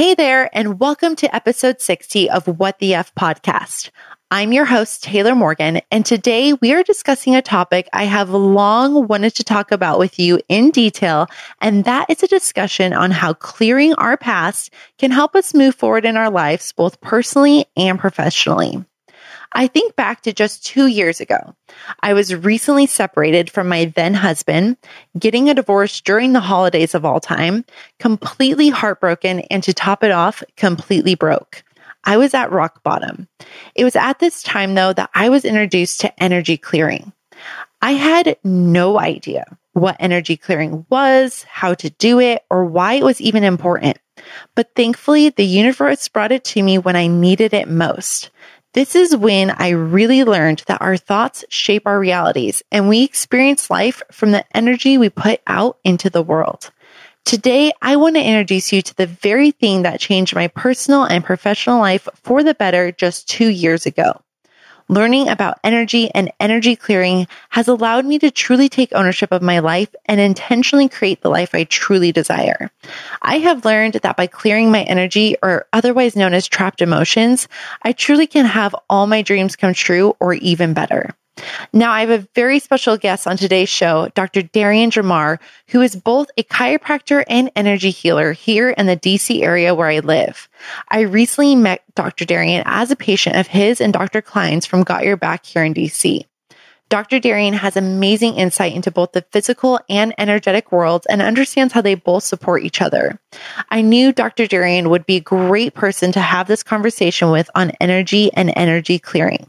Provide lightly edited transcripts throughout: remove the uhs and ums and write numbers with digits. Hey there, and welcome to episode 60 of What The F Podcast. I'm your host, Taylor Morgan, and today we are discussing a topic I have long wanted to talk about with you in detail, and that is a discussion on how clearing our past can help us move forward in our lives, both personally and professionally. I think back to just 2 years ago. I was recently separated from my then husband, getting a divorce during the holidays of all time, completely heartbroken, and to top it off, completely broke. I was at rock bottom. It was at this time, though, that I was introduced to energy clearing. I had no idea what energy clearing was, how to do it, or why it was even important. But thankfully, the universe brought it to me when I needed it most. This is when I really learned that our thoughts shape our realities, and we experience life from the energy we put out into the world. Today, I want to introduce you to the very thing that changed my personal and professional life for the better just 2 years ago. Learning about energy and energy clearing has allowed me to truly take ownership of my life and intentionally create the life I truly desire. I have learned that by clearing my energy, or otherwise known as trapped emotions, I truly can have all my dreams come true or even better. Now, I have a very special guest on today's show, Dr. Darrien Jamar, who is both a chiropractor and energy healer here in the D.C. area where I live. I recently met Dr. Darrien as a patient of his and Dr. Klein's from Got Your Back here in D.C. Dr. Darrien has amazing insight into both the physical and energetic worlds and understands how they both support each other. I knew Dr. Darrien would be a great person to have this conversation with on energy and energy clearing.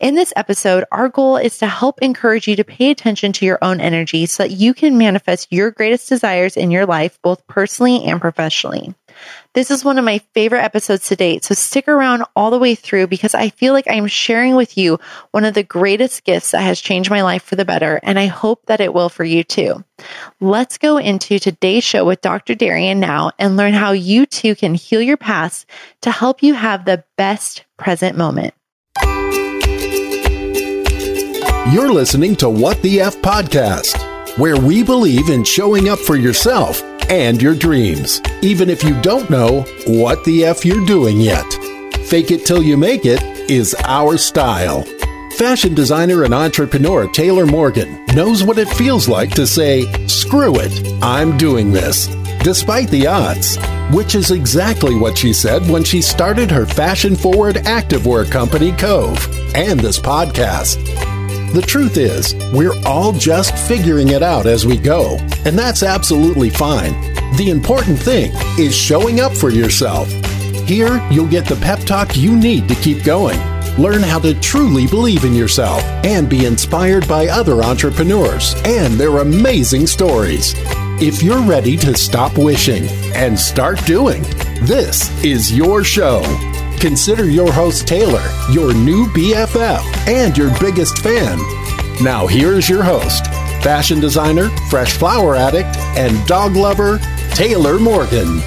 In this episode, our goal is to help encourage you to pay attention to your own energy so that you can manifest your greatest desires in your life, both personally and professionally. This is one of my favorite episodes to date, so stick around all the way through because I feel like I am sharing with you one of the greatest gifts that has changed my life for the better, and I hope that it will for you too. Let's go into today's show with Dr. Darrien now and learn how you too can heal your past to help you have the best present moment. You're listening to What The F Podcast, where we believe in showing up for yourself and your dreams, even if you don't know what the F you're doing yet. Fake it till you make it is our style. Fashion designer and entrepreneur Taylor Morgan knows what it feels like to say, "Screw it, I'm doing this," despite the odds, which is exactly what she said when she started her fashion-forward activewear company, Cove, and this podcast. The truth is, we're all just figuring it out as we go, and that's absolutely fine. The important thing is showing up for yourself. Here, you'll get the pep talk you need to keep going. Learn how to truly believe in yourself and be inspired by other entrepreneurs and their amazing stories. If you're ready to stop wishing and start doing, this is your show. Consider your host, Taylor, your new BFF and your biggest fan. Now, here's your host, fashion designer, fresh flower addict, and dog lover, Taylor Morgan.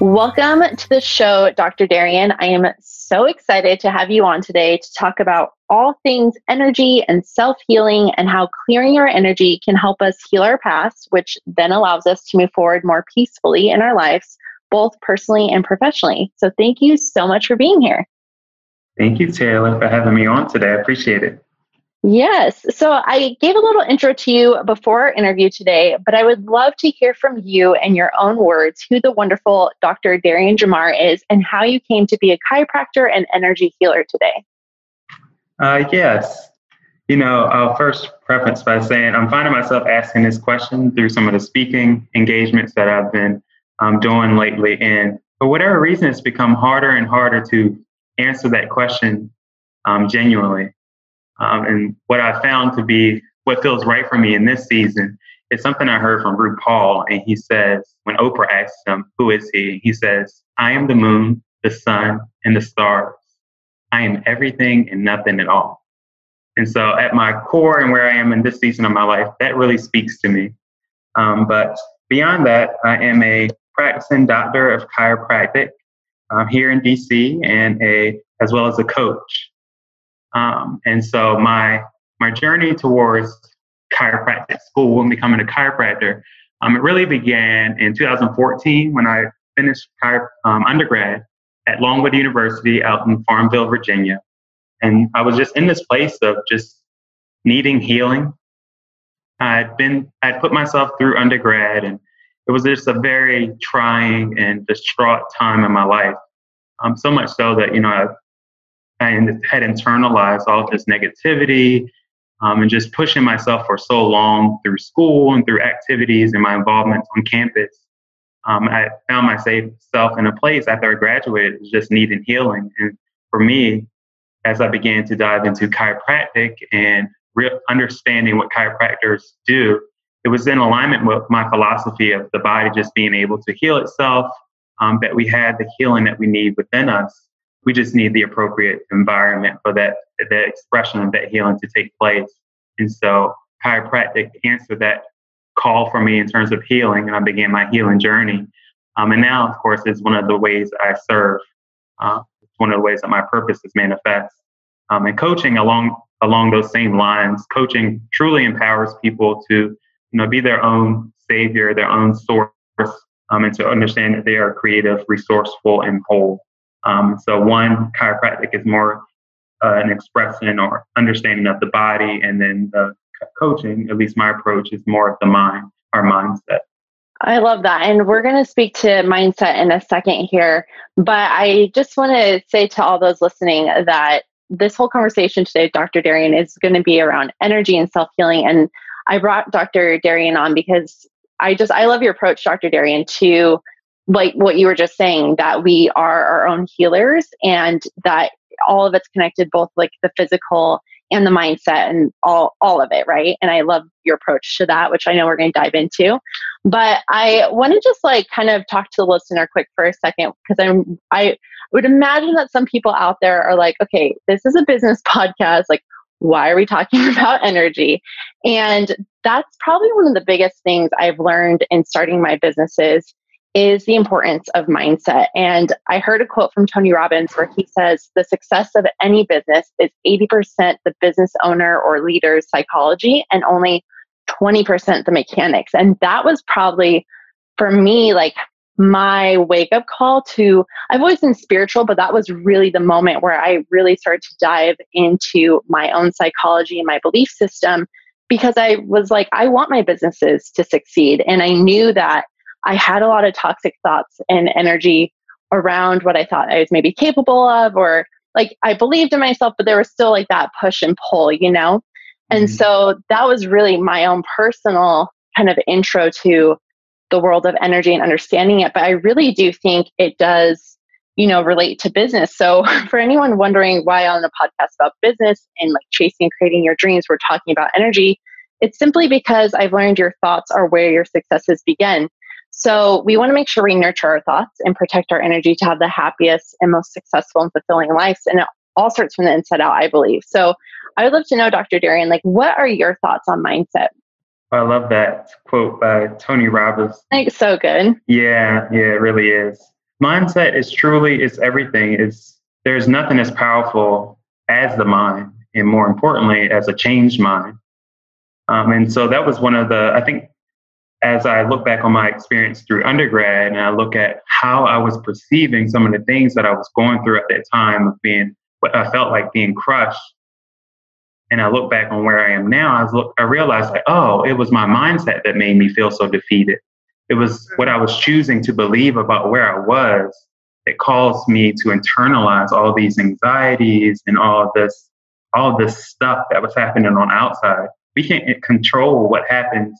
Welcome to the show, Dr. Darrien. I am so excited to have you on today to talk about all things energy and self-healing and how clearing our energy can help us heal our past, which then allows us to move forward more peacefully in our lives, both personally and professionally. So thank you so much for being here. Thank you, Taylor, for having me on today. I appreciate it. Yes. So I gave a little intro to you before our interview today, but I would love to hear from you in your own words who the wonderful Dr. Darrien Jamar is and how you came to be a chiropractor and energy healer today. Yes. You know, I'll first preface by saying I'm finding myself asking this question through some of the speaking engagements that I've been doing lately. And for whatever reason, it's become harder and harder to answer that question genuinely. And what I found to be what feels right for me in this season is something I heard from RuPaul. And he says, when Oprah asks him, who is he? He says, I am the moon, the sun, and the stars. I am everything and nothing at all. And so at my core and where I am in this season of my life, that really speaks to me. But beyond that, I am a practicing doctor of chiropractic here in D.C. and as well as a coach. And so my journey towards chiropractic school and becoming a chiropractor It really began in 2014 when I finished undergrad at Longwood University out in Farmville, Virginia. And I was just in this place of just needing healing. I'd put myself through undergrad, and it was just a very trying and distraught time in my life. So much so that, you know, I had internalized all of this negativity and just pushing myself for so long through school and through activities and my involvement on campus. I found myself in a place after I graduated just needing healing. And for me, as I began to dive into chiropractic and understanding what chiropractors do, it was in alignment with my philosophy of the body just being able to heal itself, that we had the healing that we need within us. We just need the appropriate environment for that expression of that healing to take place. And so chiropractic answered that call for me in terms of healing, and I began my healing journey. And now, of course, it's one of the ways I serve. It's one of the ways that my purpose is manifest. And coaching along those same lines, coaching truly empowers people to, you know, be their own savior, their own source, and to understand that they are creative, resourceful, and whole. So one, chiropractic is more an expression or understanding of the body, and then the coaching, at least my approach, is more of the mind, our mindset. I love that. And we're going to speak to mindset in a second here. But I just want to say to all those listening that this whole conversation today, Dr. Darrien, is going to be around energy and self-healing. And I brought Dr. Darrien on because I love your approach, Dr. Darrien, to like what you were just saying, that we are our own healers and that all of it's connected, both like the physical and the mindset and all of it, right? And I love your approach to that, which I know we're going to dive into. But I want to just like kind of talk to the listener quick for a second, because I would imagine that some people out there are like, okay, this is a business podcast. Like, why are we talking about energy? And that's probably one of the biggest things I've learned in starting my businesses is the importance of mindset. And I heard a quote from Tony Robbins where he says, the success of any business is 80% the business owner or leader's psychology and only 20% the mechanics. And that was probably, for me, like my wake-up call to, I've always been spiritual, but that was really the moment where I really started to dive into my own psychology and my belief system, because I was like, I want my businesses to succeed. And I knew that I had a lot of toxic thoughts and energy around what I thought I was maybe capable of, or like I believed in myself, but there was still like that push and pull, you know? And so that was really my own personal kind of intro to the world of energy and understanding it. But I really do think it does, you know, relate to business. So for anyone wondering why on a podcast about business and like chasing, creating your dreams, we're talking about energy, it's simply because I've learned your thoughts are where your successes begin. So we want to make sure we nurture our thoughts and protect our energy to have the happiest and most successful and fulfilling lives. And it all starts from the inside out, I believe. So I would love to know, Dr. Darrien, like, what are your thoughts on mindset? I love that quote by Tony Robbins. It's so good. Yeah, it really is. Mindset is truly, it's everything. There's nothing as powerful as the mind, and more importantly, as a changed mind. And so that was one of the, I think, as I look back on my experience through undergrad and I look at how I was perceiving some of the things that I was going through at that time of being, what I felt like being crushed. And I look back on where I am now, I realized like, oh, it was my mindset that made me feel so defeated. It was what I was choosing to believe about where I was that caused me to internalize all these anxieties and all this stuff that was happening on the outside. We can't control what happens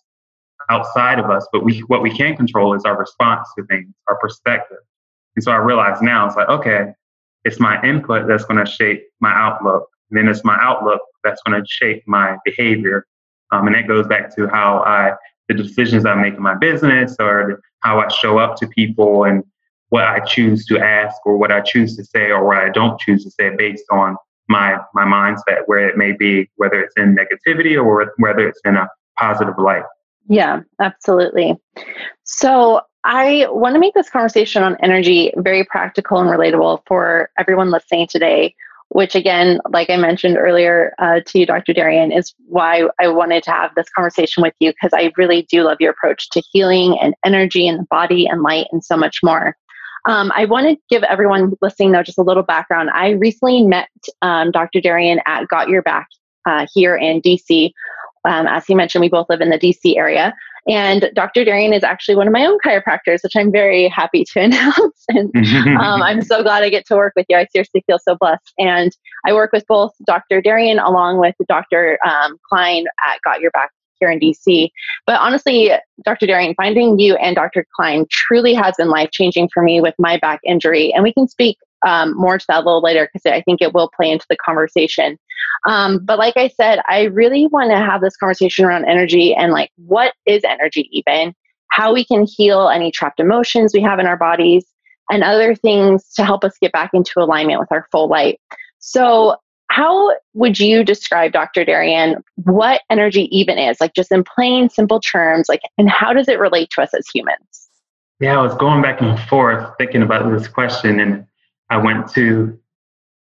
outside of us, but what we can control is our response to things, our perspective. And so I realize now, it's like, okay, it's my input that's going to shape my outlook. And then it's my outlook that's going to shape my behavior. And that goes back to how the decisions I make in my business, or how I show up to people, and what I choose to ask, or what I choose to say, or what I don't choose to say, based on my mindset, where it may be, whether it's in negativity or whether it's in a positive light. Yeah, absolutely. So I want to make this conversation on energy very practical and relatable for everyone listening today. which again, like I mentioned earlier to you, Dr. Darrien, is why I wanted to have this conversation with you, because I really do love your approach to healing and energy and the body and light and so much more. I want to give everyone listening, though, just a little background. I recently met Dr. Darrien at Got Your Back here in D.C. As he mentioned, we both live in the D.C. area. And Dr. Darrien is actually one of my own chiropractors, which I'm very happy to announce. And I'm so glad I get to work with you. I seriously feel so blessed. And I work with both Dr. Darrien along with Dr. Klein at Got Your Back here in DC. But honestly, Dr. Darrien, finding you and Dr. Klein truly has been life-changing for me with my back injury. And we can speak more to that a little later, because I think it will play into the conversation. But like I said, I really want to have this conversation around energy and like, what is energy even? How we can heal any trapped emotions we have in our bodies and other things to help us get back into alignment with our full light. So how would you describe, Dr. Darrien, what energy even is? Like just in plain, simple terms, like, and how does it relate to us as humans? Yeah, I was going back and forth thinking about this question, and I went to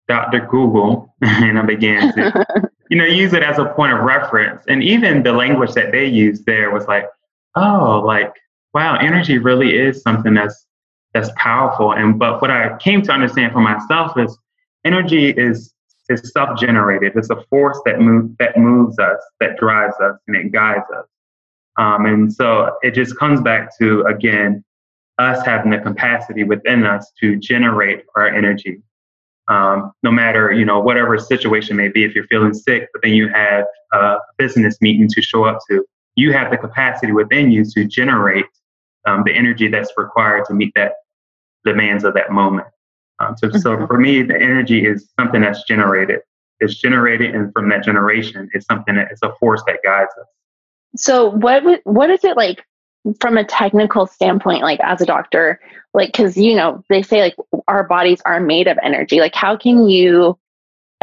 Dr. Google and I began to, use it as a point of reference. And even the language that they used there was like, oh, like, wow, energy really is something that's powerful. And, but what I came to understand for myself is energy is self-generated. It's a force that moves us, that drives us, and it guides us. And so it just comes back to, again, us having the capacity within us to generate our energy. No matter, whatever situation may be, if you're feeling sick, but then you have a business meeting to show up to, you have the capacity within you to generate the energy that's required to meet that demands of that moment. So for me, the energy is something that's generated. It's generated, and from that generation, it's something that it's a force that guides us. So what is it like from a technical standpoint, like as a doctor, like, because, they say like our bodies are made of energy. Like how can you,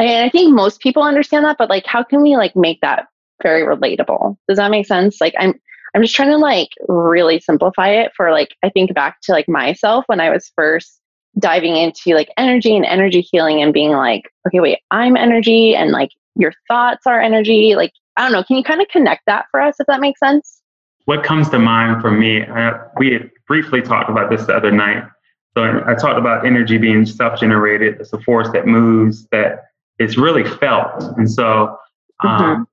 and I think most people understand that, but like, how can we like make that very relatable? Does that make sense? Like I'm just trying to like really simplify it for like, I think back to like myself when I was first diving into like energy and energy healing and being like, okay, wait, I'm energy. And like your thoughts are energy. Like, I don't know. Can you kind of connect that for us, if that makes sense? What comes to mind for me, we had briefly talked about this the other night. So I talked about energy being self-generated. It's a force that moves, that is really felt. And so on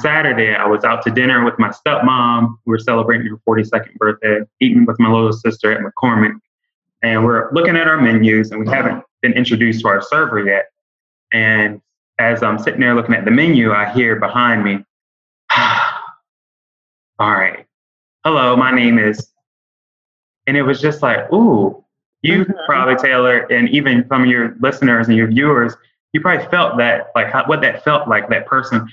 Saturday, I was out to dinner with my stepmom. We were celebrating her 42nd birthday, eating with my little sister at McCormick. And we're looking at our menus, and we haven't been introduced to our server yet. And as I'm sitting there looking at the menu, I hear behind me, all right, hello, my name is, and it was just like, ooh, you probably, Taylor, and even some of your listeners and your viewers, you probably felt that, like what that felt like, that person,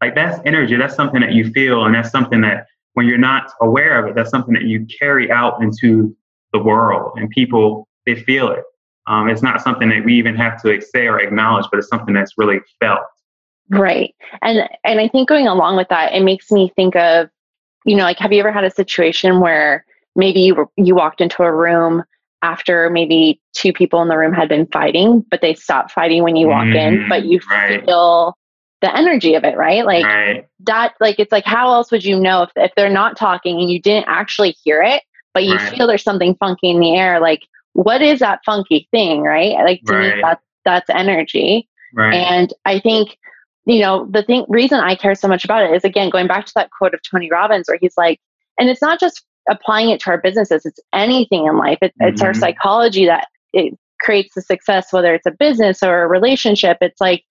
like that's energy, that's something that you feel, and that's something that when you're not aware of it, that's something that you carry out into the world, and people, they feel it. It's not something that we even have to say or acknowledge, but it's something that's really felt. Right. And I think going along with that, it makes me think of, like, have you ever had a situation where maybe you walked into a room after maybe two people in the room had been fighting, but they stopped fighting when you walk in, but you feel the energy of it, right? Like that, like, it's like, how else would you know if they're not talking and you didn't actually hear it, but you feel there's something funky in the air. Like, what is that funky thing? Right. Like to me, that's energy. Right. And I think, the reason I care so much about it is, again, going back to that quote of Tony Robbins, where he's like, and it's not just applying it to our businesses, it's anything in life. It's our psychology that it creates the success, whether it's a business or a relationship. It's like,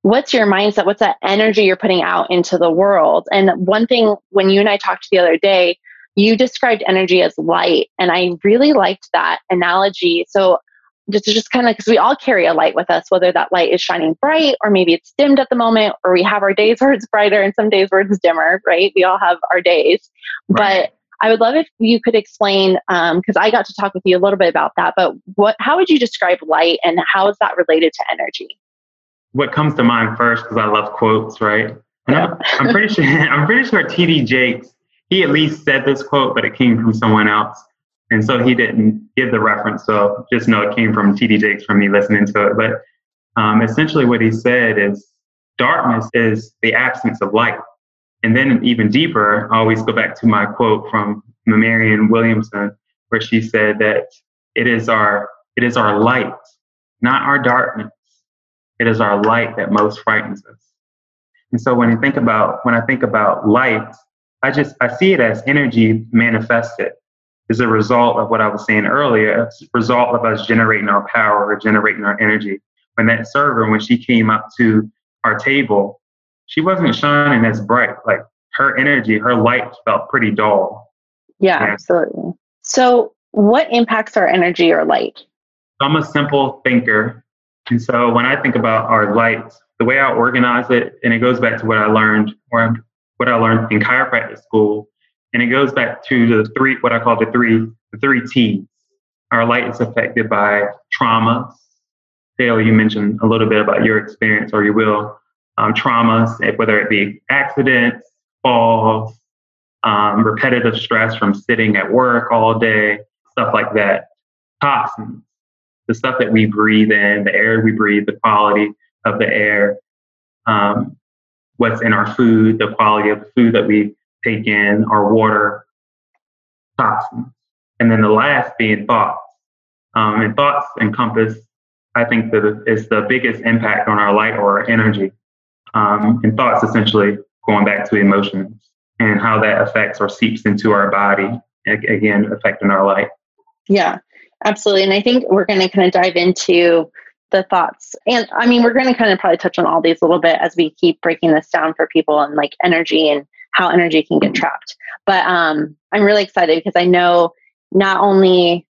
what's your mindset? What's that energy you're putting out into the world? And one thing, when you and I talked the other day, you described energy as light. And I really liked that analogy. So just kind of because we all carry a light with us, whether that light is shining bright or maybe it's dimmed at the moment, or we have our days where it's brighter and some days where it's dimmer, right? We all have our days. Right. But I would love if you could explain, because I got to talk with you a little bit about that, but how would you describe light and how is that related to energy? What comes to mind first, because I love quotes, right? And yeah. I'm pretty sure T.D. Jakes, he at least said this quote, but it came from someone else. And so he didn't give the reference. So just know it came from T.D. Jakes from me listening to it. But Essentially what he said is darkness is the absence of light. And then even deeper, I always go back to my quote from Marianne Williamson, where she said that it is our light, not our darkness. It is our light that most frightens us. And so when I think about light, I see it as energy manifested as a result of what I was saying earlier, as a result of us generating our power or generating our energy. When that server, when she came up to our table, she wasn't shining as bright. Like her energy, her light felt pretty dull. Yeah, absolutely. So what impacts our energy or light? I'm a simple thinker. And so when I think about our light, the way I organize it, and it goes back to what I learned in chiropractic school, and it goes back to the three T's. Our light is affected by traumas. Dale, you mentioned a little bit about your experience, or you will, traumas, whether it be accidents, falls, repetitive stress from sitting at work all day, stuff like that, toxins, the stuff that we breathe in, the air we breathe, the quality of the air, what's in our food, the quality of the food that we take in, our water, toxins. And then the last being thoughts. And thoughts encompass, I think, that is the biggest impact on our light or our energy. And thoughts essentially going back to emotions and how that affects or seeps into our body, again, affecting our light. Yeah, absolutely. And I think we're going to kind of dive into the thoughts. And I mean, we're going to kind of probably touch on all these a little bit as we keep breaking this down for people, and like energy and how energy can get trapped. But I'm really excited because I know not only,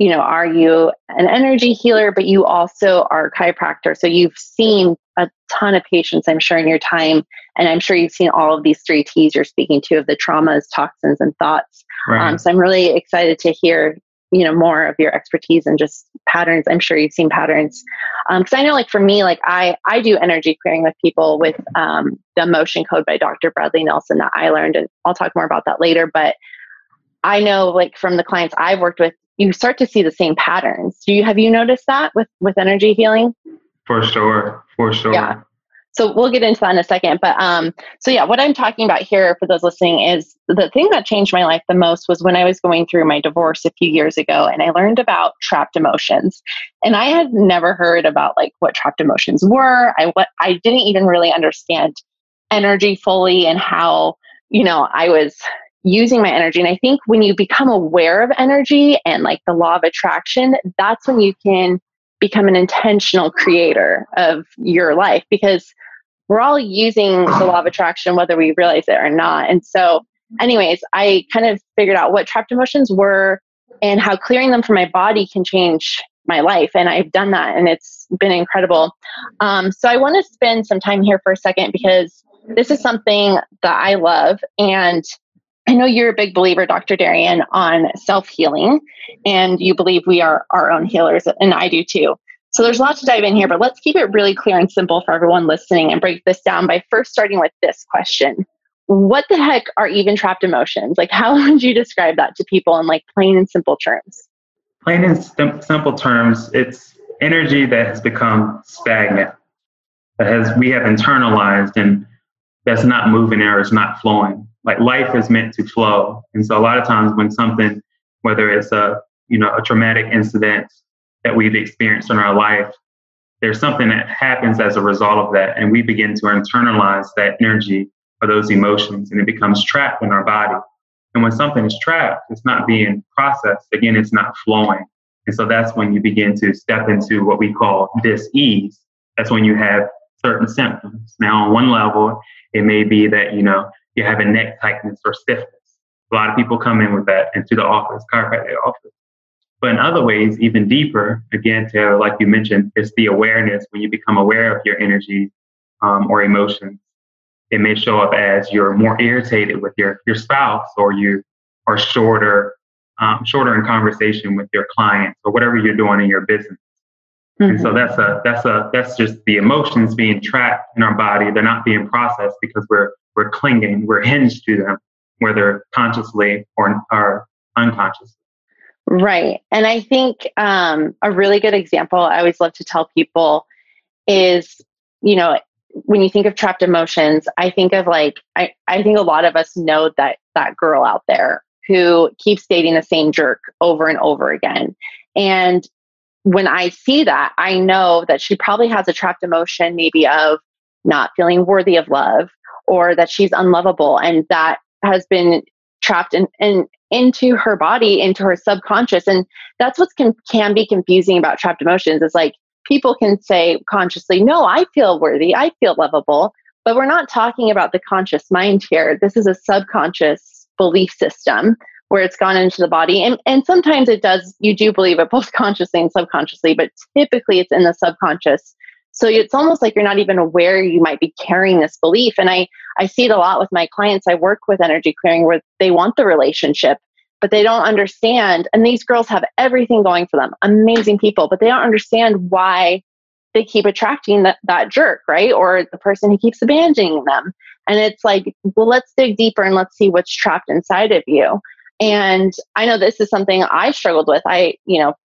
you know, are you an energy healer, but you also are a chiropractor. So you've seen a ton of patients, I'm sure, in your time. And I'm sure you've seen all of these three T's you're speaking to, of the traumas, toxins, and thoughts. Right. So I'm really excited to hear, you know, more of your expertise and just patterns. I'm sure you've seen patterns. Cause I know, like for me, like I do energy clearing with people with, the Emotion Code by Dr. Bradley Nelson that I learned, and I'll talk more about that later. But I know, like from the clients I've worked with, you start to see the same patterns. Have you noticed that with energy healing? For sure. Yeah. So we'll get into that in a second. But so yeah, what I'm talking about here for those listening is the thing that changed my life the most was when I was going through my divorce a few years ago, and I learned about trapped emotions. And I had never heard about like what trapped emotions were. I didn't even really understand energy fully and how, you know, I was using my energy. And I think when you become aware of energy and like the law of attraction, that's when you can become an intentional creator of your life, because we're all using the law of attraction, whether we realize it or not. And so anyways, I kind of figured out what trapped emotions were and how clearing them from my body can change my life. And I've done that, and it's been incredible. So I want to spend some time here for a second, because this is something that I love. And I know you're a big believer, Dr. Darrien, on self-healing, and you believe we are our own healers, and I do too. So there's a lot to dive in here, but let's keep it really clear and simple for everyone listening and break this down by first starting with this question. What the heck are even trapped emotions? Like, how would you describe that to people in like plain and simple terms? Plain and simple terms, it's energy that has become stagnant, we have internalized, and that's not moving or it's not flowing. Like life is meant to flow. And so a lot of times when something, whether it's a traumatic incident that we've experienced in our life, there's something that happens as a result of that. And we begin to internalize that energy or those emotions, and it becomes trapped in our body. And when something is trapped, it's not being processed. Again, it's not flowing. And so that's when you begin to step into what we call dis-ease. That's when you have certain symptoms. Now, on one level, it may be that, you know, you're having neck tightness or stiffness. A lot of people come in with that into the office, chiropractic office. But in other ways, even deeper, again, Taylor, like you mentioned, it's the awareness. When you become aware of your energy or emotions, it may show up as you're more irritated with your spouse, or you are shorter in conversation with your clients, or whatever you're doing in your business. Mm-hmm. And so that's just the emotions being trapped in our body. They're not being processed because we're clinging, we're hinged to them, whether consciously or unconsciously. Right. And I think a really good example I always love to tell people is, you know, when you think of Trapped Emotions, I think of like, I think a lot of us know that girl out there who keeps dating the same jerk over and over again. And when I see that, I know that she probably has a trapped emotion, maybe of not feeling worthy of love, or that she's unlovable. And that has been trapped in into her body, into her subconscious. And that's what can be confusing about trapped emotions. It's like, people can say consciously, no, I feel worthy, I feel lovable, but we're not talking about the conscious mind here. This is a subconscious belief system where it's gone into the body. And sometimes it does, you do believe it both consciously and subconsciously, but typically it's in the subconscious. So it's almost like you're not even aware you might be carrying this belief. And I see it a lot with my clients. I work with energy clearing where they want the relationship, but they don't understand. And these girls have everything going for them, amazing people, but they don't understand why they keep attracting that jerk, right? Or the person who keeps abandoning them. And it's like, well, let's dig deeper and let's see what's trapped inside of you. And I know this is something I struggled with.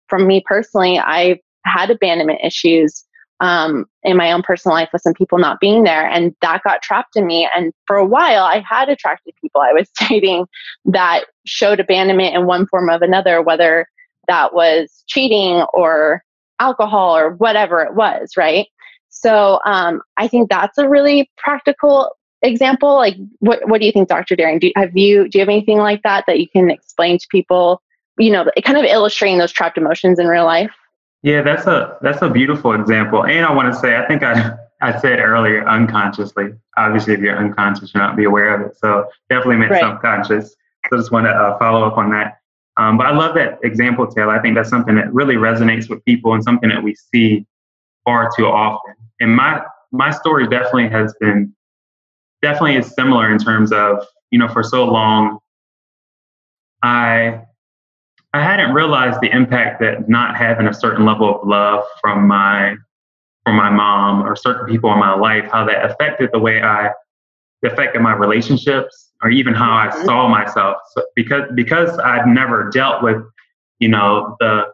From me personally, I had abandonment issues in my own personal life with some people not being there. And that got trapped in me. And for a while, I had attracted people I was dating that showed abandonment in one form or another, whether that was cheating or alcohol or whatever it was, right? So I think that's a really practical example. Like, what do you think, Dr. Darrien? Do you have anything like that you can explain to people, you know, kind of illustrating those trapped emotions in real life? Yeah, that's a beautiful example. And I want to say, I think I said earlier, unconsciously. Obviously, if you're unconscious, you're not be aware of it. So definitely meant subconscious. So I just want to follow up on that. But I love that example, Taylor. I think that's something that really resonates with people and something that we see far too often. And my story definitely is similar in terms of, you know, for so long, I hadn't realized the impact that not having a certain level of love from my mom or certain people in my life, how that affected the way affected my relationships or even how I saw myself. So because I'd never dealt with, you know, the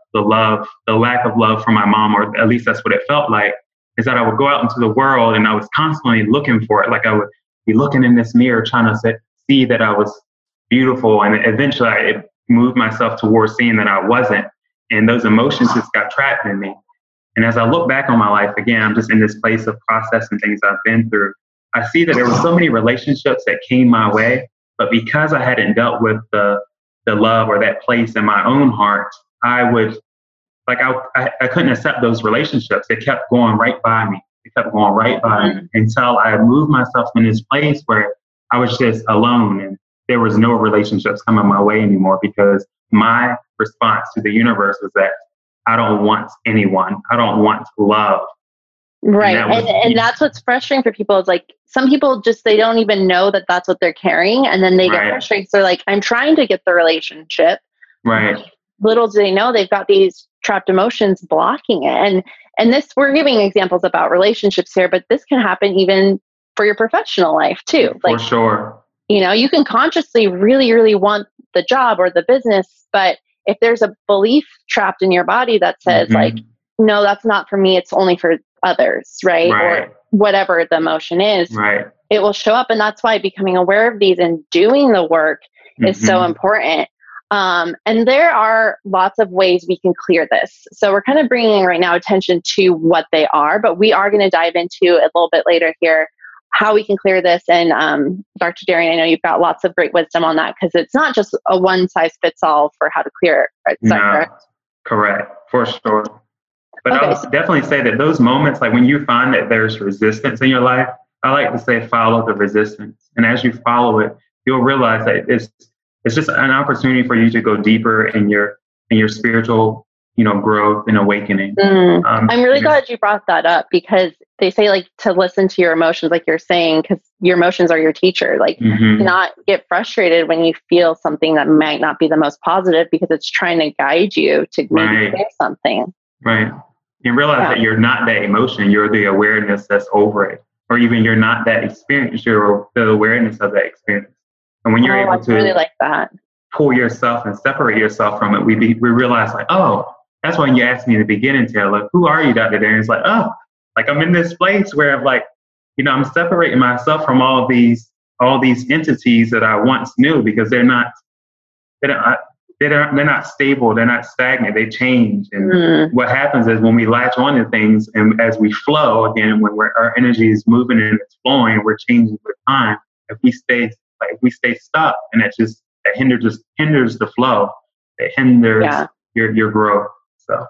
lack of love from my mom, or at least that's what it felt like, is that I would go out into the world and I was constantly looking for it. Like I would be looking in this mirror trying to see that I was beautiful, and eventually it moved myself towards seeing that I wasn't. And those emotions just got trapped in me. And as I look back on my life, again, I'm just in this place of processing things I've been through. I see that there were so many relationships that came my way, but because I hadn't dealt with the love or that place in my own heart, I couldn't accept those relationships. It kept going right by me. Until I moved myself in this place where I was just alone, and there was no relationships coming my way anymore, because my response to the universe was that I don't want anyone. I don't want love. Right. And that's what's frustrating for people. It's like some people just, they don't even know that that's what they're carrying. And then they get frustrated. So they're like, I'm trying to get the relationship. Right. Little do they know they've got these trapped emotions blocking it. And this, we're giving examples about relationships here, but this can happen even for your professional life too. Like, for sure. You know, you can consciously really, really want the job or the business, but if there's a belief trapped in your body that says like, no, that's not for me, it's only for others, right? Or whatever the emotion is, it will show up. And that's why becoming aware of these and doing the work is so important. And there are lots of ways we can clear this. So we're kind of bringing right now attention to what they are, but we are going to dive into a little bit later here how we can clear this. And Dr. Darrien, I know you've got lots of great wisdom on that, because it's not just a one-size-fits-all for how to clear it. Is that correct? Correct, for sure. But okay, I would definitely say that those moments, like when you find that there's resistance in your life, I like to say follow the resistance. And as you follow it, you'll realize that it's just an opportunity for you to go deeper in your spiritual, you know, growth and awakening. I'm really glad you brought that up, because they say like to listen to your emotions, like you're saying, because your emotions are your teacher, like not get frustrated when you feel something that might not be the most positive, because it's trying to guide you to maybe fix something. Right. And realize that you're not that emotion. You're the awareness that's over it, or even you're not that experience. You're the awareness of that experience. And when you're able to really like that, pull yourself and separate yourself from it, we realize like, oh, that's when you asked me in the beginning, Taylor, who are you, Dr. Darrien? It's like, oh, Like, I'm in this place where I'm like, you know, I'm separating myself from all these entities that I once knew, because they're not stable. They're not stagnant. They change. And what happens is, when we latch on to things and as we flow again, when our energy is moving and it's flowing, we're changing with time. If we stay stuck, and that hinders the flow. It hinders your growth. So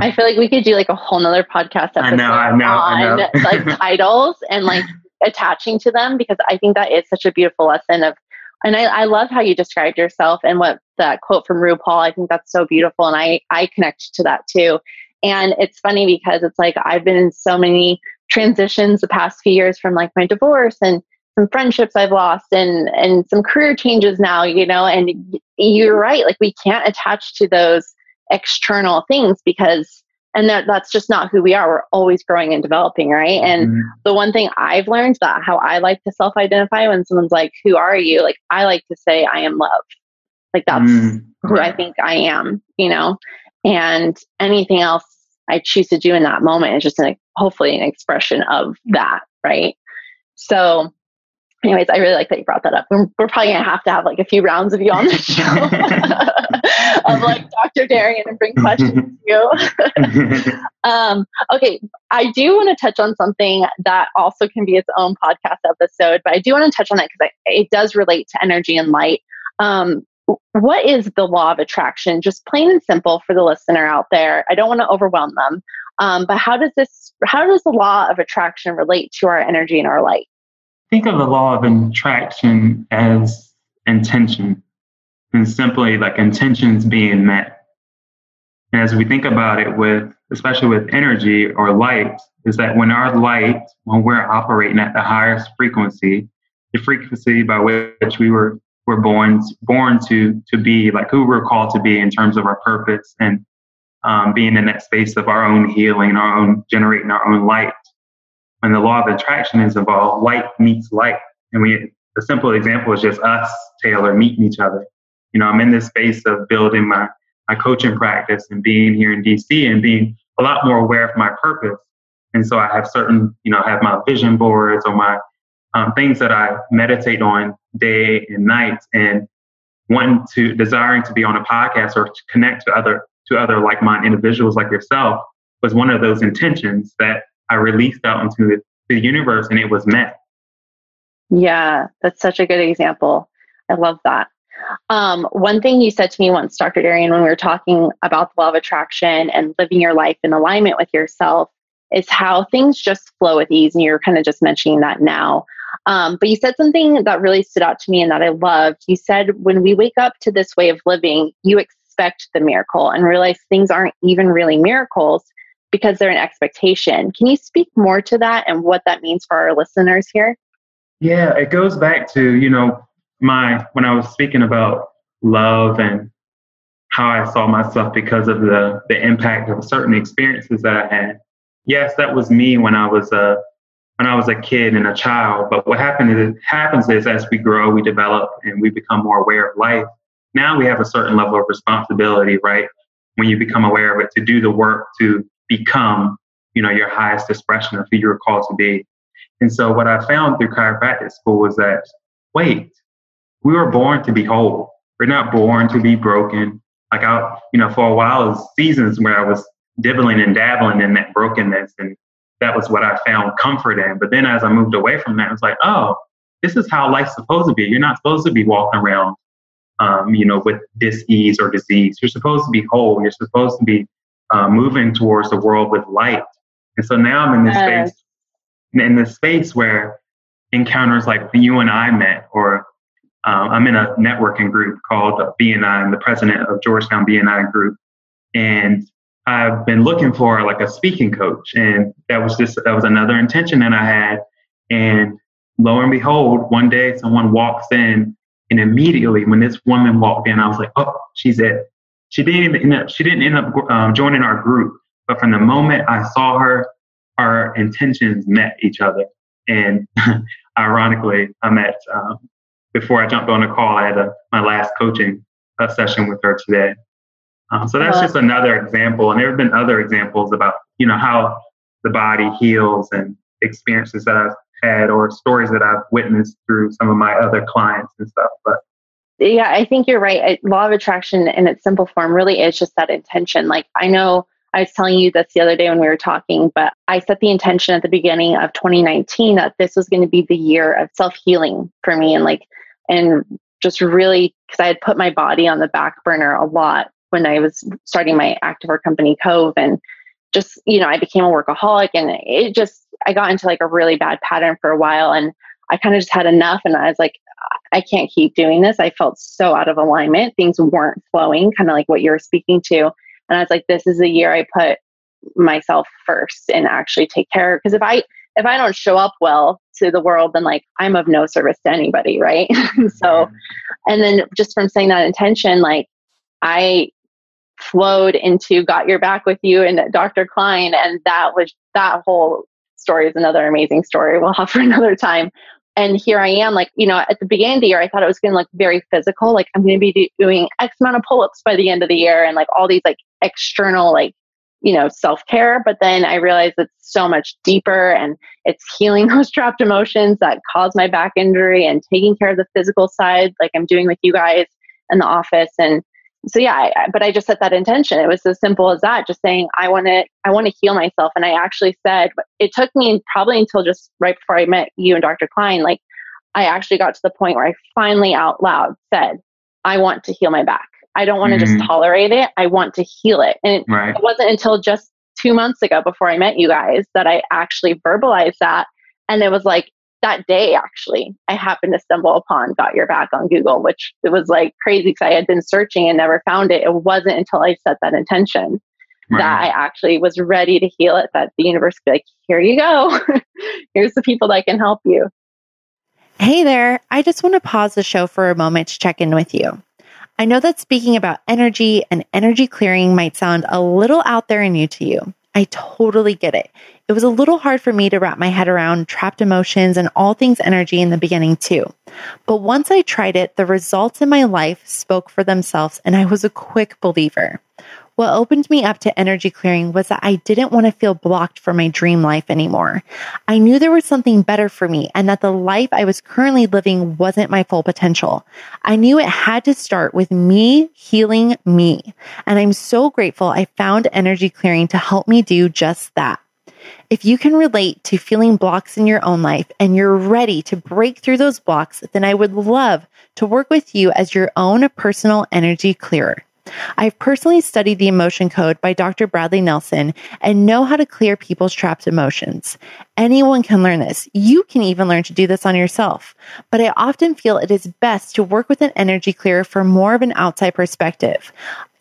I feel like we could do like a whole nother podcast episode on like titles and like attaching to them, because I think that is such a beautiful lesson of, and I love how you described yourself and what that quote from RuPaul, I think that's so beautiful. And I connect to that too. And it's funny because it's like, I've been in so many transitions the past few years, from like my divorce and some friendships I've lost and some career changes now, you know, and you're right. Like, we can't attach to those external things because, and that's just not who we are. We're always growing and developing, right? And the one thing I've learned, that how I like to self-identify when someone's like, who are you? Like, I like to say, I am love. Like, that's who I think I am, you know? And anything else I choose to do in that moment is just hopefully an expression of that, right? So anyways, I really like that you brought that up. We're probably going to have like a few rounds of you on the show of like Dr. Darrien and bring questions to you. Okay. I do want to touch on something that also can be its own podcast episode, but I do want to touch on it because it does relate to energy and light. What is the law of attraction? Just plain and simple for the listener out there. I don't want to overwhelm them. But how does the law of attraction relate to our energy and our light? Think of the law of attraction as intention, and simply like intentions being met. And as we think about it, especially with energy or light, is that when we're operating at the highest frequency, the frequency by which we were born to be, like who we're called to be in terms of our purpose, and being in that space of our own healing, our own generating our own light. When the law of attraction is involved, light meets light. And a simple example is just us, Taylor, meeting each other. You know, I'm in this space of building my coaching practice and being here in D.C. and being a lot more aware of my purpose. And so I have certain, you know, I have my vision boards or my things that I meditate on day and night, and desiring to be on a podcast or to connect to other like-minded individuals like yourself was one of those intentions that I released out into the universe, and it was met. Yeah, that's such a good example. I love that. One thing you said to me once, Dr. Darrien, when we were talking about the law of attraction and living your life in alignment with yourself, is how things just flow with ease. And you're kind of just mentioning that now. But you said something that really stood out to me and that I loved. You said, when we wake up to this way of living, you expect the miracle and realize things aren't even really miracles, because they're an expectation. Can you speak more to that and what that means for our listeners here? Yeah, it goes back to, you know, when I was speaking about love and how I saw myself because of the impact of certain experiences that I had. Yes, that was me when I was a kid and a child. But what happens is as we grow, we develop, and we become more aware of life. Now we have a certain level of responsibility, right? When you become aware of it, to do the work to become, you know, your highest expression of who you're called to be. And so what I found through chiropractic school was that, wait, we were born to be whole. We're not born to be broken. Like, for a while, it was seasons where I was dibbling and dabbling in that brokenness. And that was what I found comfort in. But then as I moved away from that, I was like, oh, this is how life's supposed to be. You're not supposed to be walking around, you know, with dis-ease or disease. You're supposed to be whole. You're supposed to be moving towards the world with light. And so now I'm in this space, where encounters like you and I met, or I'm in a networking group called BNI. I'm the president of Georgetown BNI group. And I've been looking for like a speaking coach. And that was another intention that I had. And lo and behold, one day someone walks in, and immediately when this woman walked in, I was like, oh, she's it. She didn't end up joining our group, but from the moment I saw her, our intentions met each other. And ironically, I'm at, before I jumped on the call, I had my last coaching session with her today. So that's just another example. And there have been other examples about, you know, how the body heals and experiences that I've had or stories that I've witnessed through some of my other clients and stuff. But yeah, I think you're right. Law of attraction in its simple form really is just that intention. Like, I know I was telling you this the other day when we were talking, but I set the intention at the beginning of 2019 that this was going to be the year of self-healing for me. And like, and just really, because I had put my body on the back burner a lot when I was starting my activewear company Cove, and just, you know, I became a workaholic, and it just, I got into like a really bad pattern for a while, and I kind of just had enough. And I was like, I can't keep doing this. I felt so out of alignment. Things weren't flowing, kind of like what you were speaking to. And I was like, this is the year I put myself first and actually take care. Because if I don't show up well to the world, then like I'm of no service to anybody, right? So, and then just from saying that intention, like I flowed into Got Your Back with you and Dr. Klein. And that whole story is another amazing story we'll have for another time. And here I am, like, you know, at the beginning of the year, I thought it was going to look very physical. Like, I'm going to be doing X amount of pull-ups by the end of the year and like all these like external, like, you know, self-care. But then I realized it's so much deeper, and it's healing those trapped emotions that caused my back injury and taking care of the physical side, like I'm doing with you guys in the office. And so, yeah, but I just set that intention. It was as simple as that, just saying, I want to heal myself. And I actually said, it took me probably until just right before I met you and Dr. Klein, like I actually got to the point where I finally out loud said, I want to heal my back. I don't want to just tolerate it. I want to heal it. And it wasn't until just 2 months ago before I met you guys that I actually verbalized that. And it was like, that day, actually, I happened to stumble upon Got Your Back on Google, which it was like crazy because I had been searching and never found it. It wasn't until I set that intention that I actually was ready to heal it, that the universe would be like, here you go. Here's the people that can help you. Hey there. I just want to pause the show for a moment to check in with you. I know that speaking about energy and energy clearing might sound a little out there and new to you. I totally get it. It was a little hard for me to wrap my head around trapped emotions and all things energy in the beginning too. But once I tried it, the results in my life spoke for themselves, and I was a quick believer. What opened me up to energy clearing was that I didn't want to feel blocked from my dream life anymore. I knew there was something better for me, and that the life I was currently living wasn't my full potential. I knew it had to start with me healing me, and I'm so grateful I found energy clearing to help me do just that. If you can relate to feeling blocks in your own life and you're ready to break through those blocks, then I would love to work with you as your own personal energy clearer. I've personally studied the Emotion Code by Dr. Bradley Nelson and know how to clear people's trapped emotions. Anyone can learn this. You can even learn to do this on yourself. But I often feel it is best to work with an energy clearer for more of an outside perspective.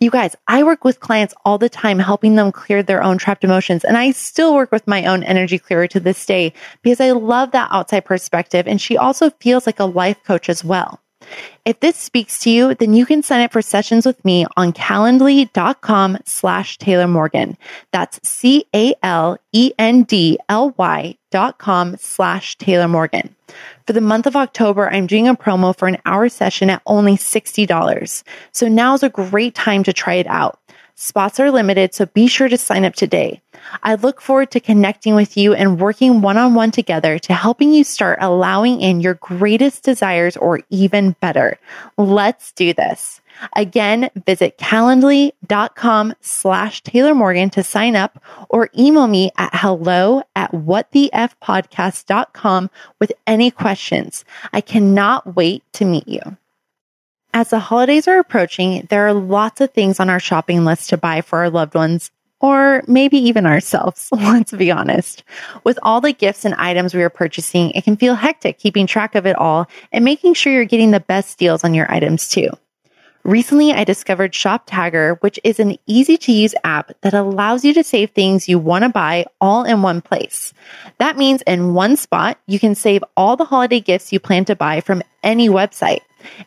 You guys, I work with clients all the time, helping them clear their own trapped emotions. And I still work with my own energy clearer to this day because I love that outside perspective. And she also feels like a life coach as well. If this speaks to you, then you can sign up for sessions with me on calendly.com/Taylor Morgan. That's calendly.com/Taylor Morgan. For the month of October, I'm doing a promo for an hour session at only $60. So now's a great time to try it out. Spots are limited, so be sure to sign up today. I look forward to connecting with you and working one-on-one together to helping you start allowing in your greatest desires, or even better. Let's do this. Again, visit calendly.com/Taylor Morgan to sign up, or email me at hello@whatthefpodcast.com with any questions. I cannot wait to meet you. As the holidays are approaching, there are lots of things on our shopping list to buy for our loved ones, or maybe even ourselves, let's be honest. With all the gifts and items we are purchasing, it can feel hectic keeping track of it all and making sure you're getting the best deals on your items too. Recently, I discovered ShopTagr, which is an easy-to-use app that allows you to save things you want to buy all in one place. That means in one spot, you can save all the holiday gifts you plan to buy from any website.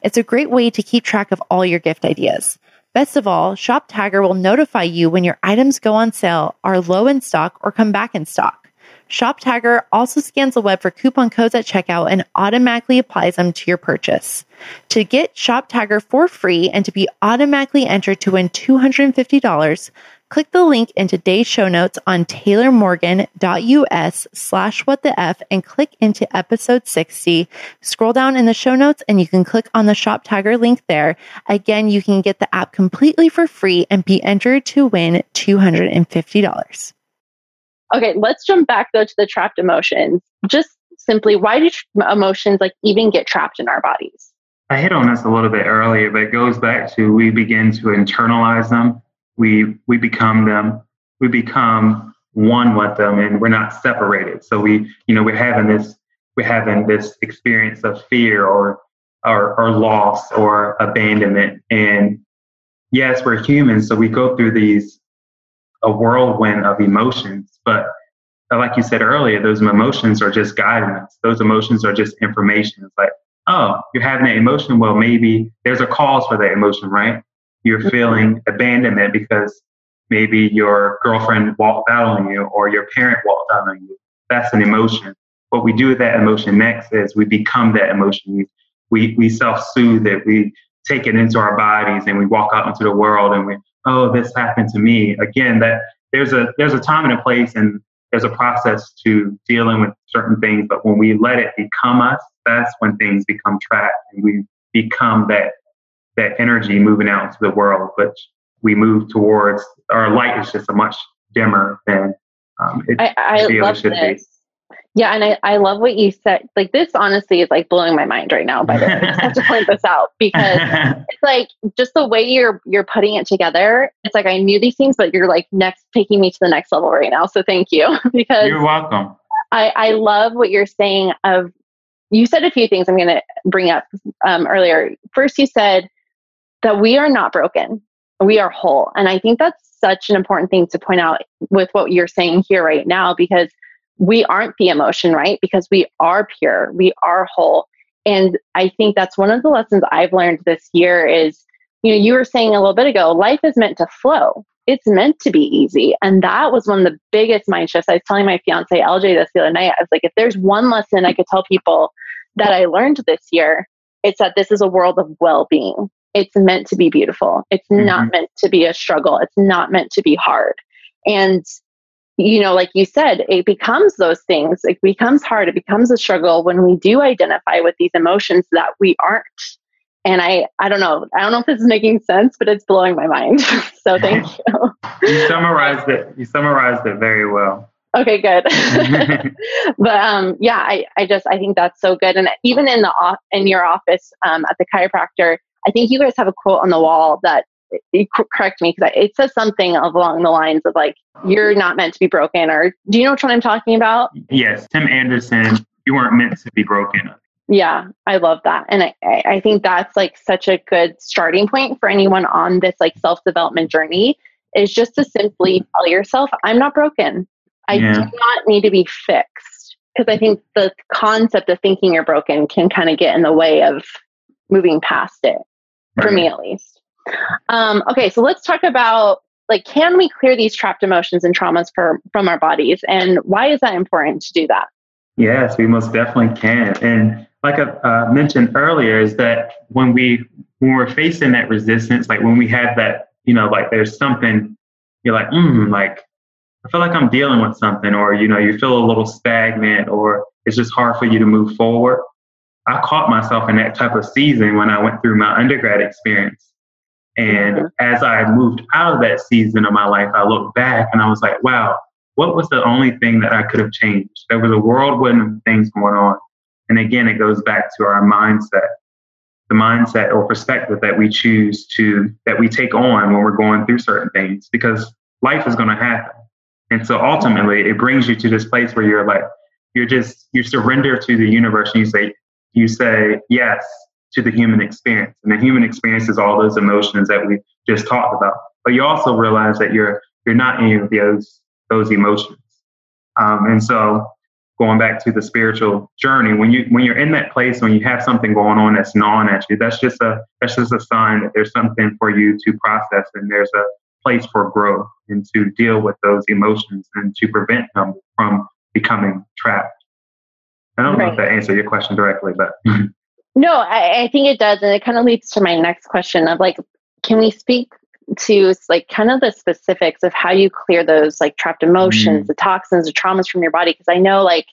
It's a great way to keep track of all your gift ideas. Best of all, ShopTagr will notify you when your items go on sale, are low in stock, or come back in stock. ShopTagr also scans the web for coupon codes at checkout and automatically applies them to your purchase. To get ShopTagr for free and to be automatically entered to win $250, Click the link in today's show notes on taylormorgan.us/whattheF and click into episode 60. Scroll down in the show notes and you can click on the ShopTagr link there. Again, you can get the app completely for free and be entered to win $250. Okay, let's jump back though to the trapped emotions. Just simply, why do emotions even get trapped in our bodies? I hit on this a little bit earlier, but it goes back to we begin to internalize them. We become them. We become one with them, and we're not separated. So we're having this experience of fear or loss or abandonment. And yes, we're humans, so we go through a whirlwind of emotions. But like you said earlier, those emotions are just guidance. Those emotions are just information. It's like, oh, you're having an emotion. Well, maybe there's a cause for that emotion, right? You're feeling abandonment because maybe your girlfriend walked out on you or your parent walked out on you. That's an emotion. What we do with that emotion next is we become that emotion. We self-soothe it. We take it into our bodies and we walk out into the world and we, oh, this happened to me. Again, that there's a time and a place and there's a process to dealing with certain things. But when we let it become us, that's when things become trapped and we become that energy moving out into the world, which we move towards. Our light is just a much dimmer than I love should this. Be. Yeah, and I love what you said. Like, this honestly is blowing my mind right now. By the way, I just have to point this out because it's just the way you're putting it together. It's I knew these things, but you're taking me to the next level right now. So thank you because you're welcome. I love what you're saying. You said a few things I'm going to bring up earlier. First, you said that we are not broken. We are whole. And I think that's such an important thing to point out with what you're saying here right now, because we aren't the emotion, right? Because we are pure, we are whole. And I think that's one of the lessons I've learned this year is, you were saying a little bit ago, life is meant to flow. It's meant to be easy. And that was one of the biggest mind shifts. I was telling my fiance, LJ, this the other night. I was if there's one lesson I could tell people that I learned this year, it's that this is a world of well-being. It's meant to be beautiful. It's not meant to be a struggle. It's not meant to be hard. And, like you said, it becomes those things. It becomes hard. It becomes a struggle when we do identify with these emotions that we aren't. And I don't know. I don't know if this is making sense, but it's blowing my mind. So thank you. You summarized it. You summarized it very well. Okay, good. But I think that's so good. And even in in your office at the chiropractor, I think you guys have a quote on the wall that, correct me, because it says something along the lines of you're not meant to be broken, or do you know which one I'm talking about? Yes, Tim Anderson, you weren't meant to be broken. Yeah, I love that. And I think that's such a good starting point for anyone on this self-development journey is just to simply tell yourself, I'm not broken. I do not need to be fixed. Because I think the concept of thinking you're broken can kind of get in the way of moving past it, for me at least. Okay, so let's talk about can we clear these trapped emotions and traumas from our bodies? And why is that important to do that? Yes, we most definitely can. And like I mentioned earlier, is that when we're facing that resistance, when we have that, there's something, you're I feel I'm dealing with something, or, you feel a little stagnant, or it's just hard for you to move forward. I caught myself in that type of season when I went through my undergrad experience. And as I moved out of that season of my life, I looked back and I was like, wow, what was the only thing that I could have changed? There was a whirlwind of things going on. And again, it goes back to our mindset, the mindset or perspective that we choose that we take on when we're going through certain things, because life is going to happen. And so ultimately it brings you to this place where you're you surrender to the universe and you say yes to the human experience. And the human experience is all those emotions that we just talked about. But you also realize that you're not any of those emotions. And so going back to the spiritual journey, when you're in that place, when you have something going on that's gnawing at you, that's just a sign that there's something for you to process and there's a place for growth and to deal with those emotions and to prevent them from becoming trapped. I don't know if that answered your question directly, but no, I think it does. And it kind of leads to my next question of can we speak to like kind of the specifics of how you clear those like trapped emotions, the toxins, the traumas from your body. Because I know like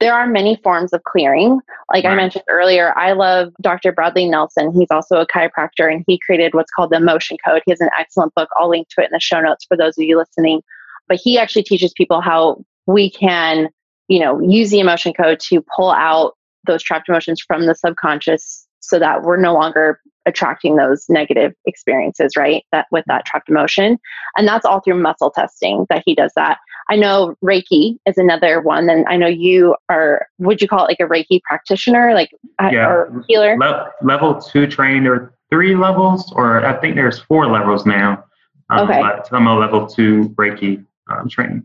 there are many forms of clearing. Like I mentioned earlier, I love Dr. Bradley Nelson. He's also a chiropractor and he created what's called the Emotion Code. He has an excellent book. I'll link to it in the show notes for those of you listening. But he actually teaches people how we can, you know, use the Emotion Code to pull out those trapped emotions from the subconscious so that we're no longer attracting those negative experiences, right? That with that trapped emotion. And that's all through muscle testing that he does that. I know Reiki is another one. And I know you are, would you call it like a Reiki practitioner, like or healer? Level 2 trained. There are 3 levels, or I think there's 4 levels now. Okay. But I'm a level 2 Reiki training.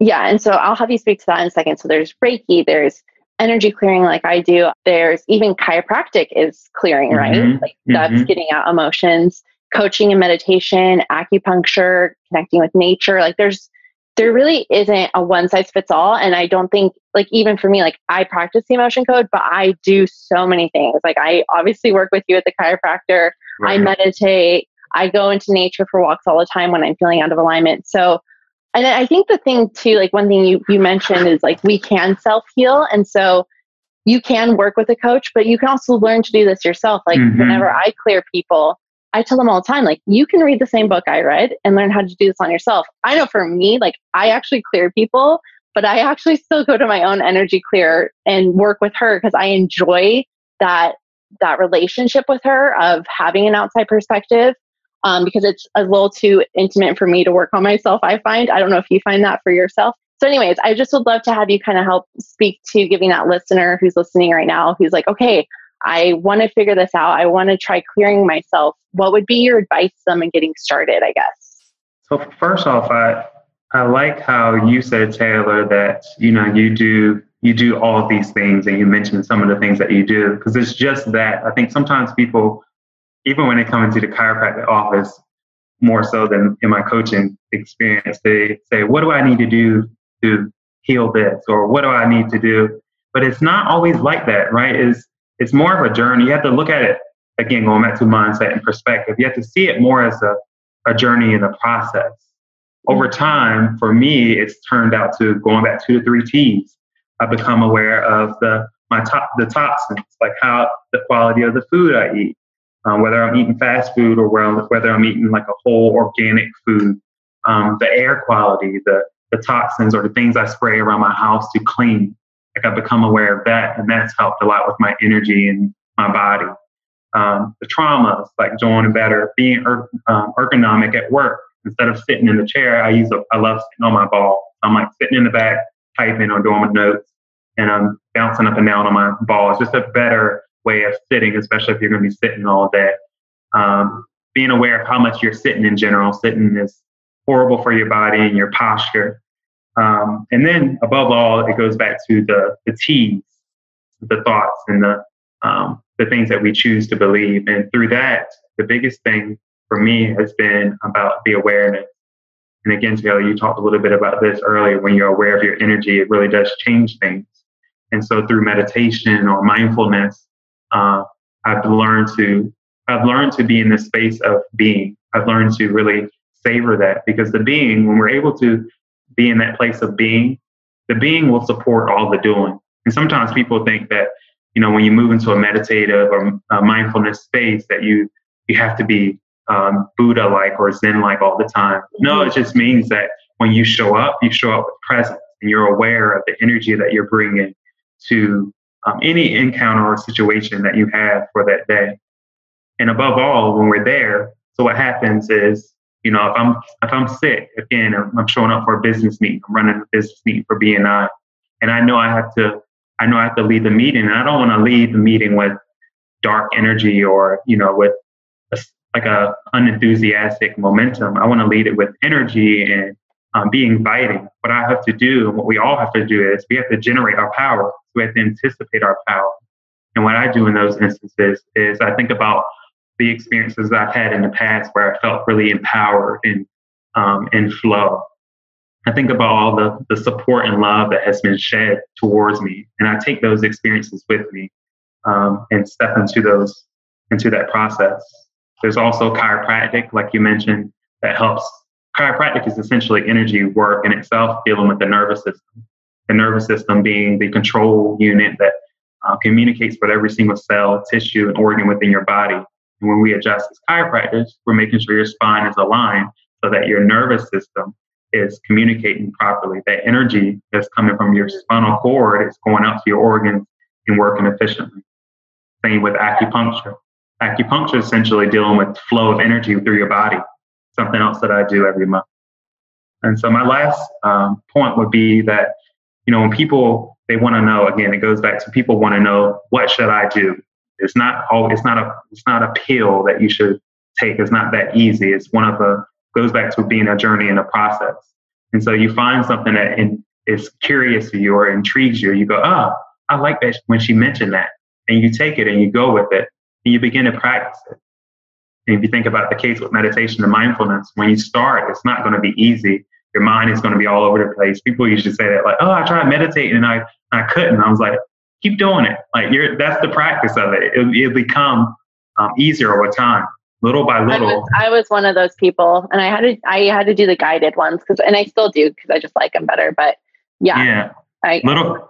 Yeah. And so I'll have you speak to that in a second. So there's Reiki, there's energy clearing like I do. There's even chiropractic is clearing, right? Like that's getting out emotions, coaching and meditation, acupuncture, connecting with nature. Like there really isn't a one size fits all. And I don't think like, even for me, like I practice the Emotion Code, but I do so many things. Like I obviously work with you at the chiropractor. Right. I meditate. I go into nature for walks all the time when I'm feeling out of alignment. So, and I think the thing too, like one thing you mentioned is like we can self-heal. And so you can work with a coach, but you can also learn to do this yourself. Like whenever I clear people, I tell them all the time, like you can read the same book I read and learn how to do this on yourself. I know for me, like I actually clear people, but I actually still go to my own energy clear and work with her because I enjoy that relationship with her of having an outside perspective. Because it's a little too intimate for me to work on myself, I find. I don't know if you find that for yourself. So anyways, I just would love to have you kind of help speak to giving that listener who's listening right now, who's like, okay, I want to figure this out. I want to try clearing myself. What would be your advice to them in getting started, I guess? So first off, I like how you said, Taylor, that, you know, you do all of these things and you mentioned some of the things that you do, because it's just that I think sometimes people, even when they come into the chiropractic office, more so than in my coaching experience, they say, what do I need to do to heal this? Or what do I need to do? But it's not always like that, right? It's more of a journey. You have to look at it, again, going back to mindset and perspective. You have to see it more as a journey and a process. Over time, for me, it's turned out to going back to the 3 T's. I've become aware of the toxins, like how the quality of the food I eat. Whether I'm eating fast food or whether I'm eating like a whole organic food, the air quality, the toxins or the things I spray around my house to clean. Like I've become aware of that, and that's helped a lot with my energy and my body. The traumas, like doing better, being ergonomic at work. Instead of sitting in the chair, I love sitting on my ball. I'm like sitting in the back, typing or doing my notes, and I'm bouncing up and down on my ball. It's just a better way of sitting, especially if you're going to be sitting all day. Being aware of how much you're sitting in general. Sitting is horrible for your body and your posture. And then above all, it goes back to the T's, the thoughts and the things that we choose to believe. And through that, the biggest thing for me has been about the awareness. And again, Taylor, you talked a little bit about this earlier. When you're aware of your energy, it really does change things. And so through meditation or mindfulness, I've learned to be in the space of being. I've learned to really savor that, because the being, when we're able to be in that place of being, the being will support all the doing. And sometimes people think that, you know, when you move into a meditative or a mindfulness space that you have to be Buddha-like or Zen-like all the time. No, it just means that when you show up with presence and you're aware of the energy that you're bringing to any encounter or situation that you have for that day. And above all, when we're there, so what happens is, you know, if I'm sick, again, I'm showing up for a business meeting, I'm running a business meeting for BNI, and I know I have to lead the meeting, and I don't want to lead the meeting with dark energy or, you know, with a unenthusiastic momentum. I want to lead it with energy and be inviting. What I have to do and what we all have to do is we have to generate our power. We have to anticipate our power. And what I do in those instances is I think about the experiences I've had in the past where I felt really empowered and flow. I think about all the support and love that has been shed towards me. And I take those experiences with me and step into that process. There's also chiropractic, like you mentioned. that helps. Chiropractic is essentially energy work in itself, dealing with the nervous system. The nervous system being the control unit that communicates with every single cell, tissue, and organ within your body. And when we adjust as chiropractors, we're making sure your spine is aligned so that your nervous system is communicating properly. That energy that's coming from your spinal cord is going out to your organs and working efficiently. Same with acupuncture. Acupuncture is essentially dealing with flow of energy through your body, something else that I do every month. And so my last point would be that, you know, when people, they want to know, again, it goes back to people want to know, what should I do? It's not a pill that you should take. It's not that easy. It's one of the, goes back to being a journey and a process. And so you find something that is curious to you or intrigues you. You go, oh, I like that when she mentioned that. And you take it and you go with it and you begin to practice it. And if you think about the case with meditation and mindfulness, when you start, it's not going to be easy. Your mind is going to be all over the place. People usually say that, like, oh, I tried meditating and I couldn't. I was like, keep doing it. Like, that's the practice of it. It'll become easier over time, little by little. I was one of those people, and I had to do the guided ones, and I still do because I just like them better. But yeah. Little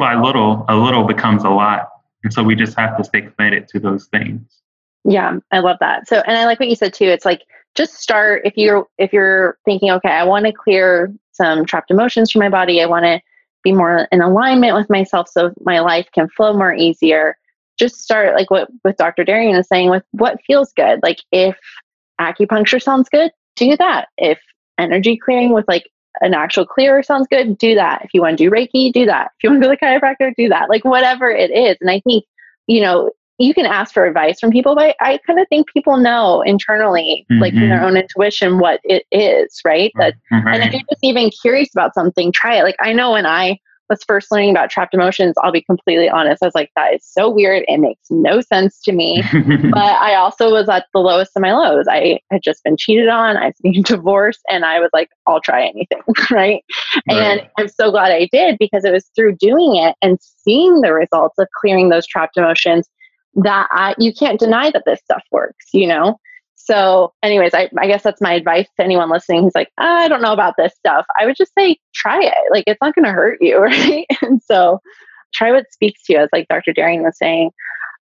by little, a little becomes a lot, and so we just have to stay committed to those things. Yeah, I love that. So, and I like what you said too. It's like, just start. If you're thinking, okay, I want to clear some trapped emotions from my body. I want to be more in alignment with myself so my life can flow more easier. Just start like what Dr. Darrien is saying with what feels good. Like if acupuncture sounds good, do that. If energy clearing with like an actual clearer sounds good, do that. If you want to do Reiki, do that. If you want to go to the chiropractor, do that. Like whatever it is. And I think, you know, you can ask for advice from people, but I kind of think people know internally, mm-hmm. like in their own intuition, what it is, right? That, mm-hmm. And if you're just even curious about something, try it. Like I know when I was first learning about trapped emotions, I'll be completely honest, I was like, that is so weird. It makes no sense to me. But I also was at the lowest of my lows. I had just been cheated on. I've been divorced, and I was like, I'll try anything, right? And I'm so glad I did, because it was through doing it and seeing the results of clearing those trapped emotions that you can't deny that this stuff works, you know? So anyways, I guess that's my advice to anyone listening who's like, I don't know about this stuff. I would just say, try it. Like, it's not going to hurt you, right? And so try what speaks to you, as like Dr. Darrien was saying.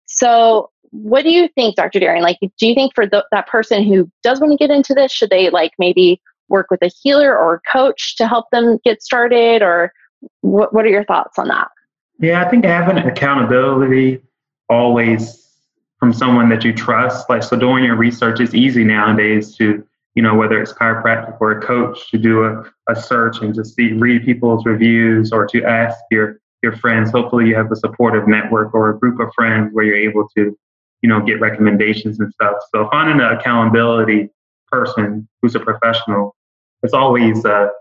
So what do you think, Dr. Darrien? Like, do you think for that person who does want to get into this, should they like maybe work with a healer or a coach to help them get started? Or what are your thoughts on that? Yeah, I think having accountability always from someone that you trust. Like, so doing your research is easy nowadays to, you know, whether it's chiropractic or a coach, to do a search and just read people's reviews, or to ask your friends. Hopefully you have a supportive network or a group of friends where you're able to, you know, get recommendations and stuff. So finding an accountability person who's a professional, it's always a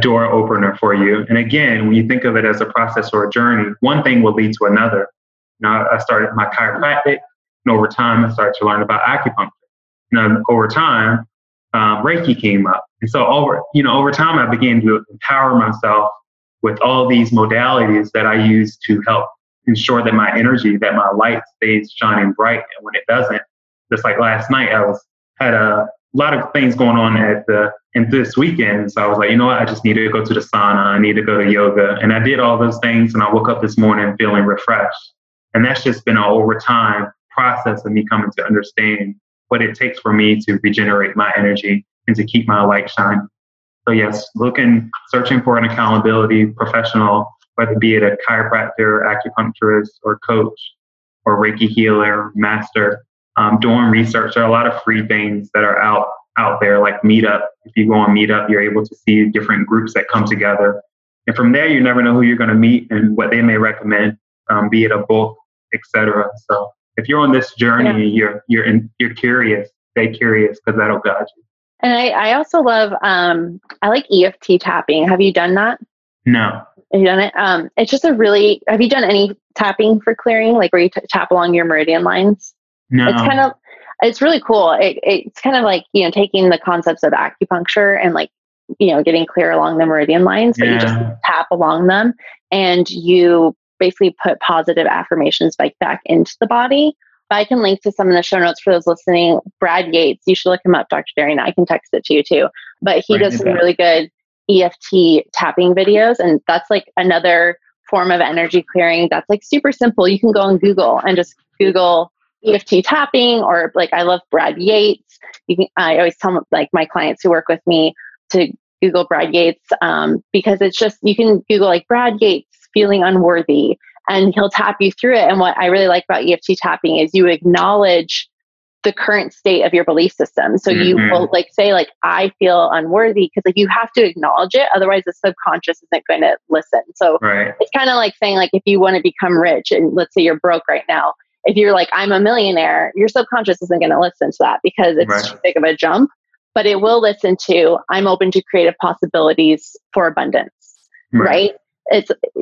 door opener for you. And again, when you think of it as a process or a journey, one thing will lead to another. You know, I started my chiropractic, and over time, I started to learn about acupuncture. You know, over time, Reiki came up. And so, over time, I began to empower myself with all these modalities that I use to help ensure that my energy, that my light stays shining bright. And when it doesn't, just like last night, I had a lot of things going on and this weekend. So I was like, you know what? I just need to go to the sauna. I need to go to yoga. And I did all those things, and I woke up this morning feeling refreshed. And that's just been an over time process of me coming to understand what it takes for me to regenerate my energy and to keep my light shining. So yes, searching for an accountability professional, whether it be a chiropractor, acupuncturist, or coach, or Reiki healer, master, doing research. There are a lot of free things that are out there, like Meetup. If you go on Meetup, you're able to see different groups that come together. And from there, you never know who you're going to meet and what they may recommend, be it a book, etc. So if you're on this journey, you're curious, stay curious, because that'll guide you. And I also love, I like EFT tapping. Have you done that? No. Have you done it? It's just have you done any tapping for clearing, like where you tap along your meridian lines? No. It's really cool. It's kind of like, you know, taking the concepts of acupuncture and like, you know, getting clear along the meridian lines, but you just tap along them and you basically put positive affirmations back into the body. But I can link to some in the show notes for those listening. Brad Yates, you should look him up, Dr. Darrien. I can text it to you too. But he does some really good EFT tapping videos. And that's like another form of energy clearing that's like super simple. You can go on Google and just Google EFT tapping, or like I love Brad Yates. You can, I always tell like my clients who work with me to Google Brad Yates because it's just, you can Google like Brad Yates feeling unworthy and he'll tap you through it. And what I really like about EFT tapping is you acknowledge the current state of your belief system. So you will like say like, I feel unworthy, because like you have to acknowledge it. Otherwise the subconscious isn't going to listen. So it's kind of like saying like, if you want to become rich and let's say you're broke right now, if you're like, I'm a millionaire, your subconscious isn't going to listen to that because it's too big of a jump, but it will listen to, I'm open to creative possibilities for abundance. Right?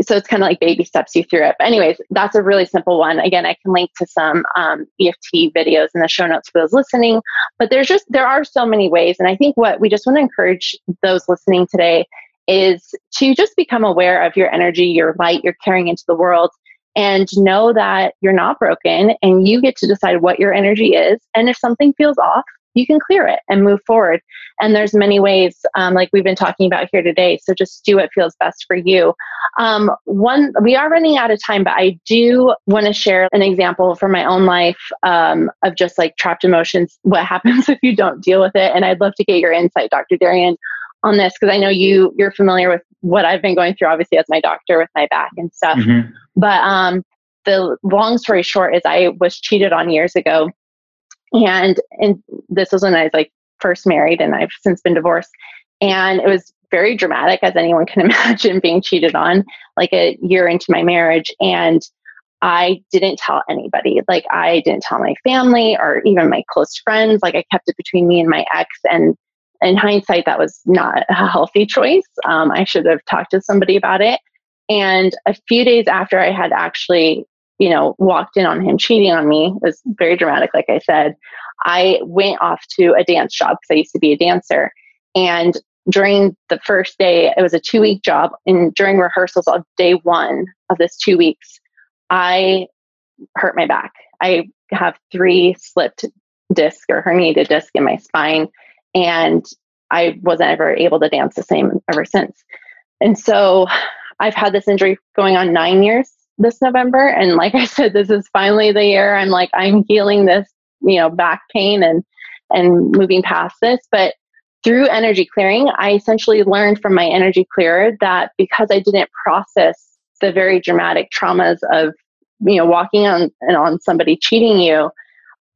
So it's kind of like baby steps you through it. But anyways, that's a really simple one. Again, I can link to some EFT videos in the show notes for those listening, but there are so many ways. And I think what we just want to encourage those listening today is to just become aware of your energy, your light you're carrying into the world, and know that you're not broken and you get to decide what your energy is. And if something feels off, you can clear it and move forward. And there's many ways, like we've been talking about here today. So just do what feels best for you. We are running out of time, but I do want to share an example from my own life of just like trapped emotions, what happens if you don't deal with it. And I'd love to get your insight, Dr. Darrien, on this, because I know you're familiar with what I've been going through, obviously, as my doctor with my back and stuff. But the long story short is I was cheated on years ago. And this was when I was like first married, and I've since been divorced. And it was very dramatic, as anyone can imagine, being cheated on like a year into my marriage. And I didn't tell anybody. Like I didn't tell my family or even my close friends. Like I kept it between me and my ex. And in hindsight, that was not a healthy choice. I should have talked to somebody about it. And a few days after I had actually, walked in on him cheating on me, it was very dramatic, like I said, I went off to a dance job because I used to be a dancer. And during the first day, it was a 2-week job. And during rehearsals on day one of this 2 weeks, I hurt my back. I have 3 slipped discs or herniated discs in my spine. And I wasn't ever able to dance the same ever since. And so I've had this injury going on 9 years this November. And like I said, this is finally the year I'm like, I'm healing this, back pain and moving past this. But through energy clearing, I essentially learned from my energy clearer that because I didn't process the very dramatic traumas of, walking on somebody cheating you,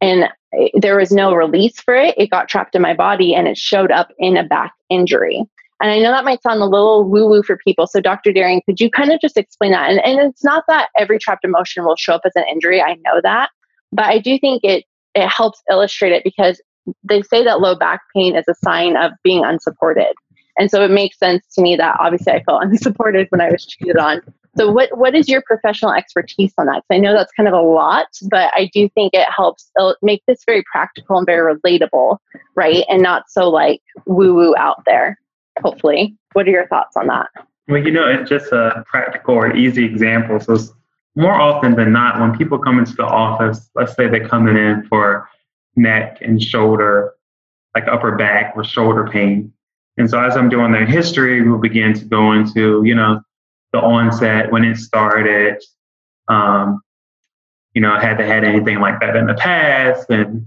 and there was no release for it, it got trapped in my body and it showed up in a back injury. And I know that might sound a little woo-woo for people. So Dr. Darrien, could you kind of just explain that? And it's not that every trapped emotion will show up as an injury. I know that. But I do think it helps illustrate it, because they say that low back pain is a sign of being unsupported. And so it makes sense to me that obviously I felt unsupported when I was cheated on. So what is your professional expertise on that? Because I know that's kind of a lot, but I do think it helps make this very practical and very relatable, right? And not so like woo-woo out there. Hopefully. What are your thoughts on that? Well, it's just a practical or easy example. So more often than not, when people come into the office, let's say they're coming in for neck and shoulder, like upper back or shoulder pain. And so as I'm doing their history, we'll begin to go into, the onset, when it started, had they had anything like that in the past, and,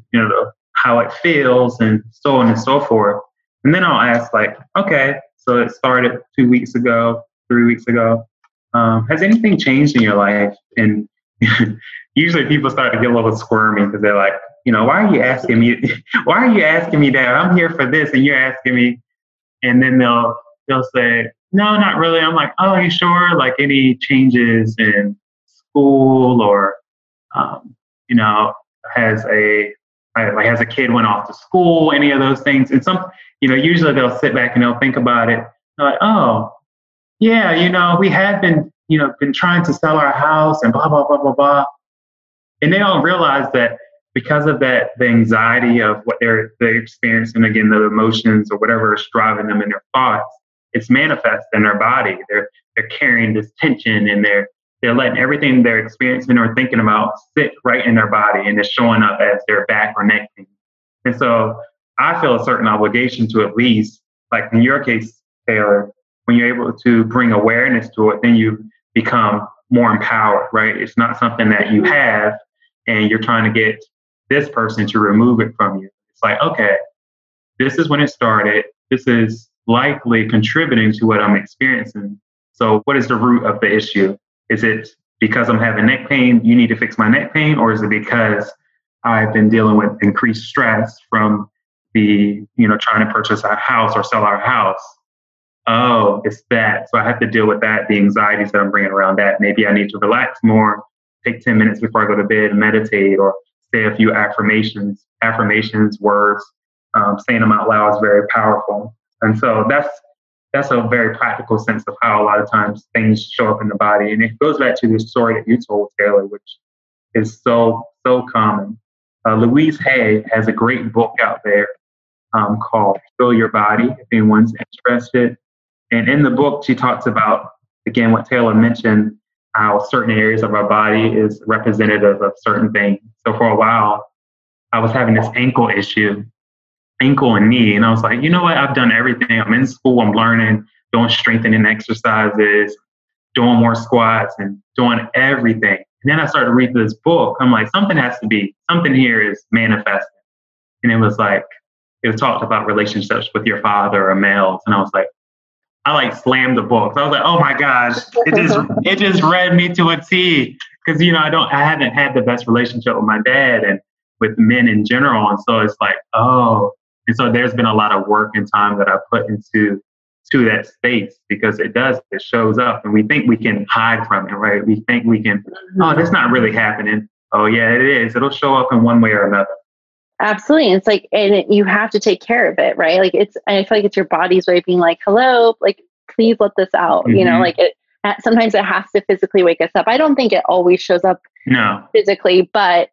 how it feels, and so on and so forth. And then I'll ask like, okay, so it started 2 weeks ago, 3 weeks ago. Has anything changed in your life? And usually people start to get a little squirmy, because they're like, why are you asking me that? I'm here for this and you're asking me. And then they'll say, no, not really. I'm like, oh, are you sure? Like any changes in school, or, has a kid went off to school, any of those things. And some, usually they'll sit back and they'll think about it. They're like, oh, yeah, we have been, been trying to sell our house and blah, blah, blah, blah, blah. And they don't realize that because of that, the anxiety of what they're experiencing, again, the emotions or whatever is driving them in their thoughts, it's manifest in their body. They're carrying this tension, and they're They're letting everything they're experiencing or thinking about sit right in their body, and it's showing up as their back or neck pain. And so I feel a certain obligation to at least, like in your case, Taylor, when you're able to bring awareness to it, then you become more empowered, right? It's not something that you have and you're trying to get this person to remove it from you. It's like, okay, this is when it started. This is likely contributing to what I'm experiencing. So what is the root of the issue? Is it because I'm having neck pain, you need to fix my neck pain? Or is it because I've been dealing with increased stress from the, you know, trying to purchase a house or sell our house? Oh, it's that. So I have to deal with that, the anxieties that I'm bringing around that. Maybe I need to relax more, take 10 minutes before I go to bed and meditate, or say a few affirmations, words, saying them out loud is very powerful. And so that's a very practical sense of how a lot of times things show up in the body. And it goes back to the story that you told, Taylor, which is so, so common. Louise Hay has a great book out there called Feel Your Body, if anyone's interested. And in the book, she talks about, again, what Taylor mentioned, how certain areas of our body is representative of certain things. So for a while, I was having this ankle and knee. And I was like, you know what? I've done everything. I'm in school. I'm learning, doing strengthening exercises, doing more squats and doing everything. And then I started reading this book. I'm like, something here is manifesting. And it talked about relationships with your father or males. And I was like, I slammed the book. So I was like, oh my gosh, it just read me to a T, because, you know, I haven't had the best relationship with my dad and with men in general. And so it's like, oh, and so there's been a lot of work and time that I put into that space, because it shows up and we think we can hide from it, right? We think we can, oh, that's not really happening. Oh yeah, it is. It'll show up in one way or another. Absolutely. It's like, you have to take care of it, right? Like I feel like it's your body's way of being like, hello, like, please let this out. Mm-hmm. You know, like sometimes it has to physically wake us up. I don't think it always shows up physically, but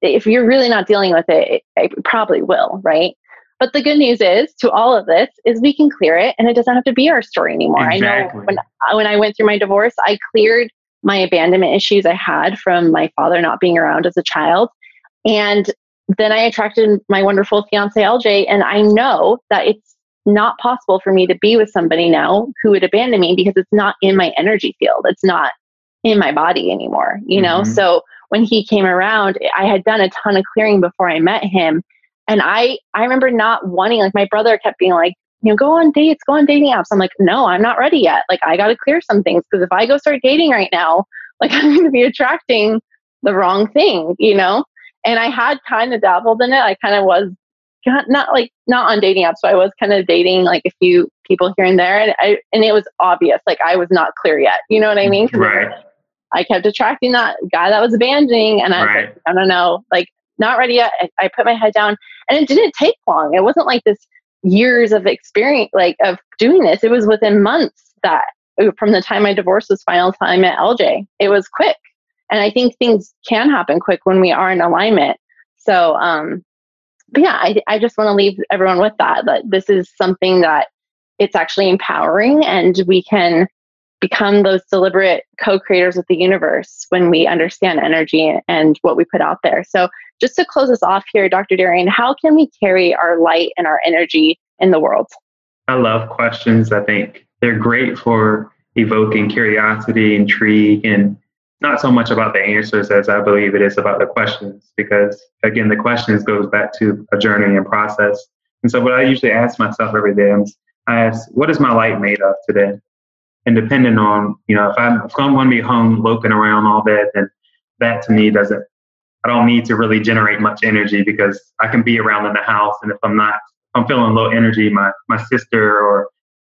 if you're really not dealing with it, it probably will, right? But the good news is, to all of this, is we can clear it, and it doesn't have to be our story anymore. Exactly. I know when I went through my divorce, I cleared my abandonment issues I had from my father not being around as a child. And then I attracted my wonderful fiance, LJ, and I know that it's not possible for me to be with somebody now who would abandon me, because it's not in my energy field. It's not in my body anymore, you know? Mm-hmm. So when he came around, I had done a ton of clearing before I met him. And I remember not wanting, like, my brother kept being like, you know, go on dates, go on dating apps. I'm like, no, I'm not ready yet. Like, I got to clear some things, because if I go start dating right now, like, I'm going to be attracting the wrong thing, you know? And I had kind of dabbled in it. I kind of was not on dating apps, but I was kind of dating like a few people here and there. And it was obvious, like, I was not clear yet. You know what I mean? Right. I kept attracting that guy that was abandoning, and I was like, I don't know, like, not ready yet. I put my head down, and it didn't take long. It wasn't like this years of experience, like, of doing this. It was within months that from the time my divorce was final time at LJ, it was quick. And I think things can happen quick when we are in alignment. So, but yeah, I just want to leave everyone with that this is something that it's actually empowering, and we can become those deliberate co-creators with the universe when we understand energy and what we put out there. So just to close us off here, Dr. Darrien, how can we carry our light and our energy in the world? I love questions. I think they're great for evoking curiosity, intrigue, and not so much about the answers as I believe it is about the questions, because, again, the questions goes back to a journey and process. And so what I usually ask myself every day, I ask, what is my light made of today? And depending on, you know, if I'm going to be home loping around all that, then that to me I don't need to really generate much energy, because I can be around in the house. And if I'm feeling low energy, my sister or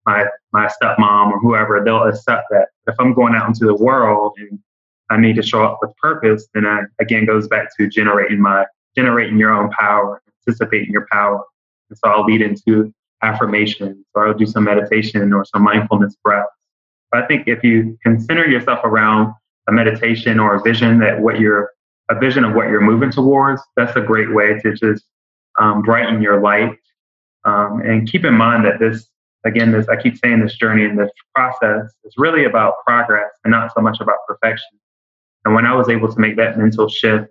my stepmom or whoever, they'll accept that. If I'm going out into the world and I need to show up with purpose, then again, goes back to generating your own power, anticipating your power. And so I'll lead into affirmations, or I'll do some meditation or some mindfulness breath. But I think if you can center yourself around a meditation or a vision of what you're moving towards, that's a great way to just brighten your light. And keep in mind that this again, this, I keep saying, this journey and this process is really about progress and not so much about perfection. And when I was able to make that mental shift,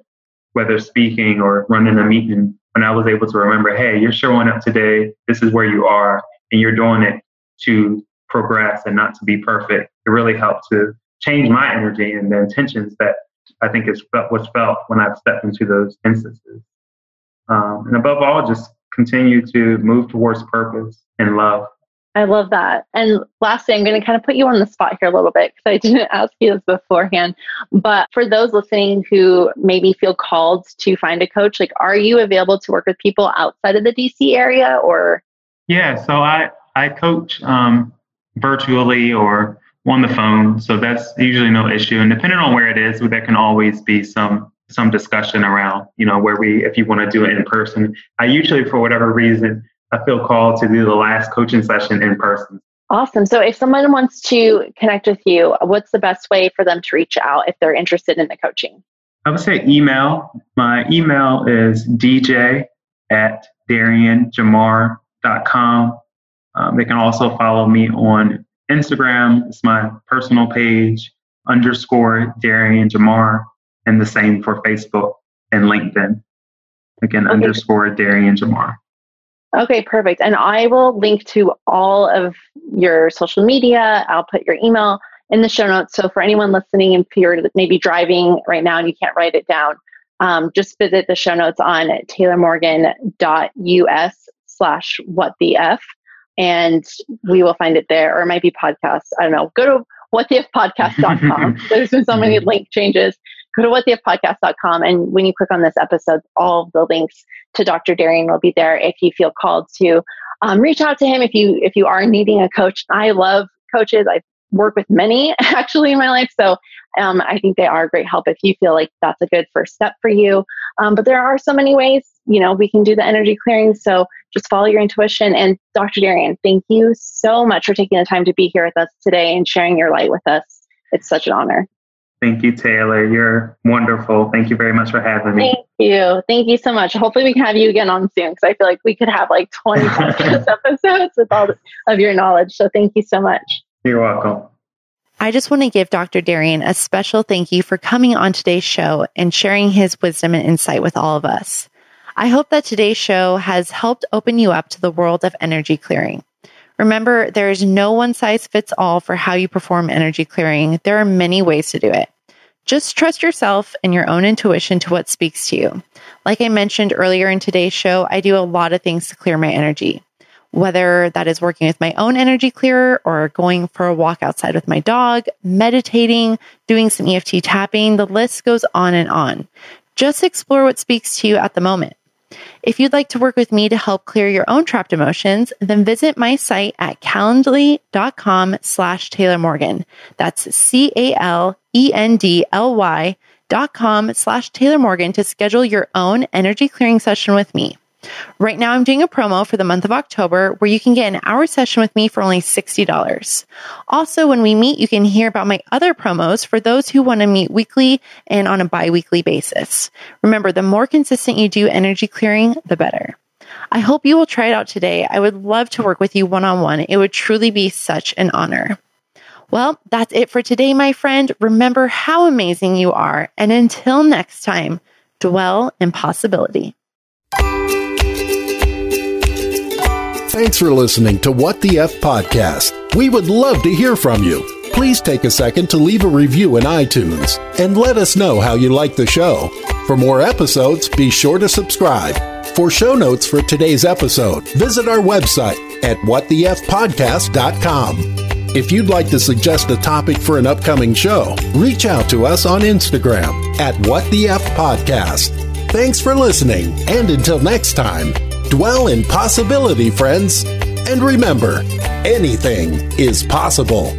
whether speaking or running a meeting, when I was able to remember, hey, you're showing up today, this is where you are, and you're doing it to progress and not to be perfect, it really helped to change my energy and the intentions that I think is what's felt when I've stepped into those instances. And above all, just continue to move towards purpose and love. I love that. And lastly, I'm going to kind of put you on the spot here a little bit because I didn't ask you this beforehand. But for those listening who maybe feel called to find a coach, like, are you available to work with people outside of the D.C. area or? Yeah, so I coach virtually or on the phone. So that's usually no issue. And depending on where it is, there can always be some discussion around, you know, where we, if you want to do it in person. I usually, for whatever reason, I feel called to do the last coaching session in person. Awesome. So if someone wants to connect with you, what's the best way for them to reach out if they're interested in the coaching? I would say email. My email is dj@darrienjamar.com. They can also follow me on Instagram. It's my personal page, _Darrien Jamar, and the same for Facebook and LinkedIn. Again, okay. _Darrien Jamar. Okay, perfect. And I will link to all of your social media. I'll put your email in the show notes. So for anyone listening and you're maybe driving right now and you can't write it down, just visit the show notes on taylormorgan.us/whatthef. And we will find it there. Or it might be podcasts. I don't know. Go to whatthefpodcast.com. There's been so many link changes. Go to whatthefpodcast.com. And when you click on this episode, all of the links to Dr. Darrien will be there. If you feel called to reach out to him, if you are needing a coach. I love coaches. I work with many actually in my life. So I think they are a great help if you feel like that's a good first step for you. But there are so many ways, you know, we can do the energy clearing. So just follow your intuition. And Dr. Darrien, thank you so much for taking the time to be here with us today and sharing your light with us. It's such an honor. Thank you, Taylor. You're wonderful. Thank you very much for having me. Thank you. Thank you so much. Hopefully we can have you again on soon because I feel like we could have like 20 episodes with all of your knowledge. So thank you so much. You're welcome. I just want to give Dr. Darrien a special thank you for coming on today's show and sharing his wisdom and insight with all of us. I hope that today's show has helped open you up to the world of energy clearing. Remember, there is no one size fits all for how you perform energy clearing. There are many ways to do it. Just trust yourself and your own intuition to what speaks to you. Like I mentioned earlier in today's show, I do a lot of things to clear my energy. Whether that is working with my own energy clearer or going for a walk outside with my dog, meditating, doing some EFT tapping, the list goes on and on. Just explore what speaks to you at the moment. If you'd like to work with me to help clear your own trapped emotions, then visit my site at calendly.com/Taylor Morgan. That's calendly.com/Taylor Morgan to schedule your own energy clearing session with me. Right now, I'm doing a promo for the month of October where you can get an hour session with me for only $60. Also, when we meet, you can hear about my other promos for those who want to meet weekly and on a bi-weekly basis. Remember, the more consistent you do energy clearing, the better. I hope you will try it out today. I would love to work with you one-on-one. It would truly be such an honor. Well, that's it for today, my friend. Remember how amazing you are. And until next time, dwell in possibility. Thanks for listening to What the F Podcast. We would love to hear from you. Please take a second to leave a review in iTunes and let us know how you like the show. For more episodes, be sure to subscribe. For show notes for today's episode, visit our website at whatthefpodcast.com. If you'd like to suggest a topic for an upcoming show, reach out to us on Instagram at whatthefpodcast. Thanks for listening, and until next time, dwell in possibility, friends. And remember, anything is possible.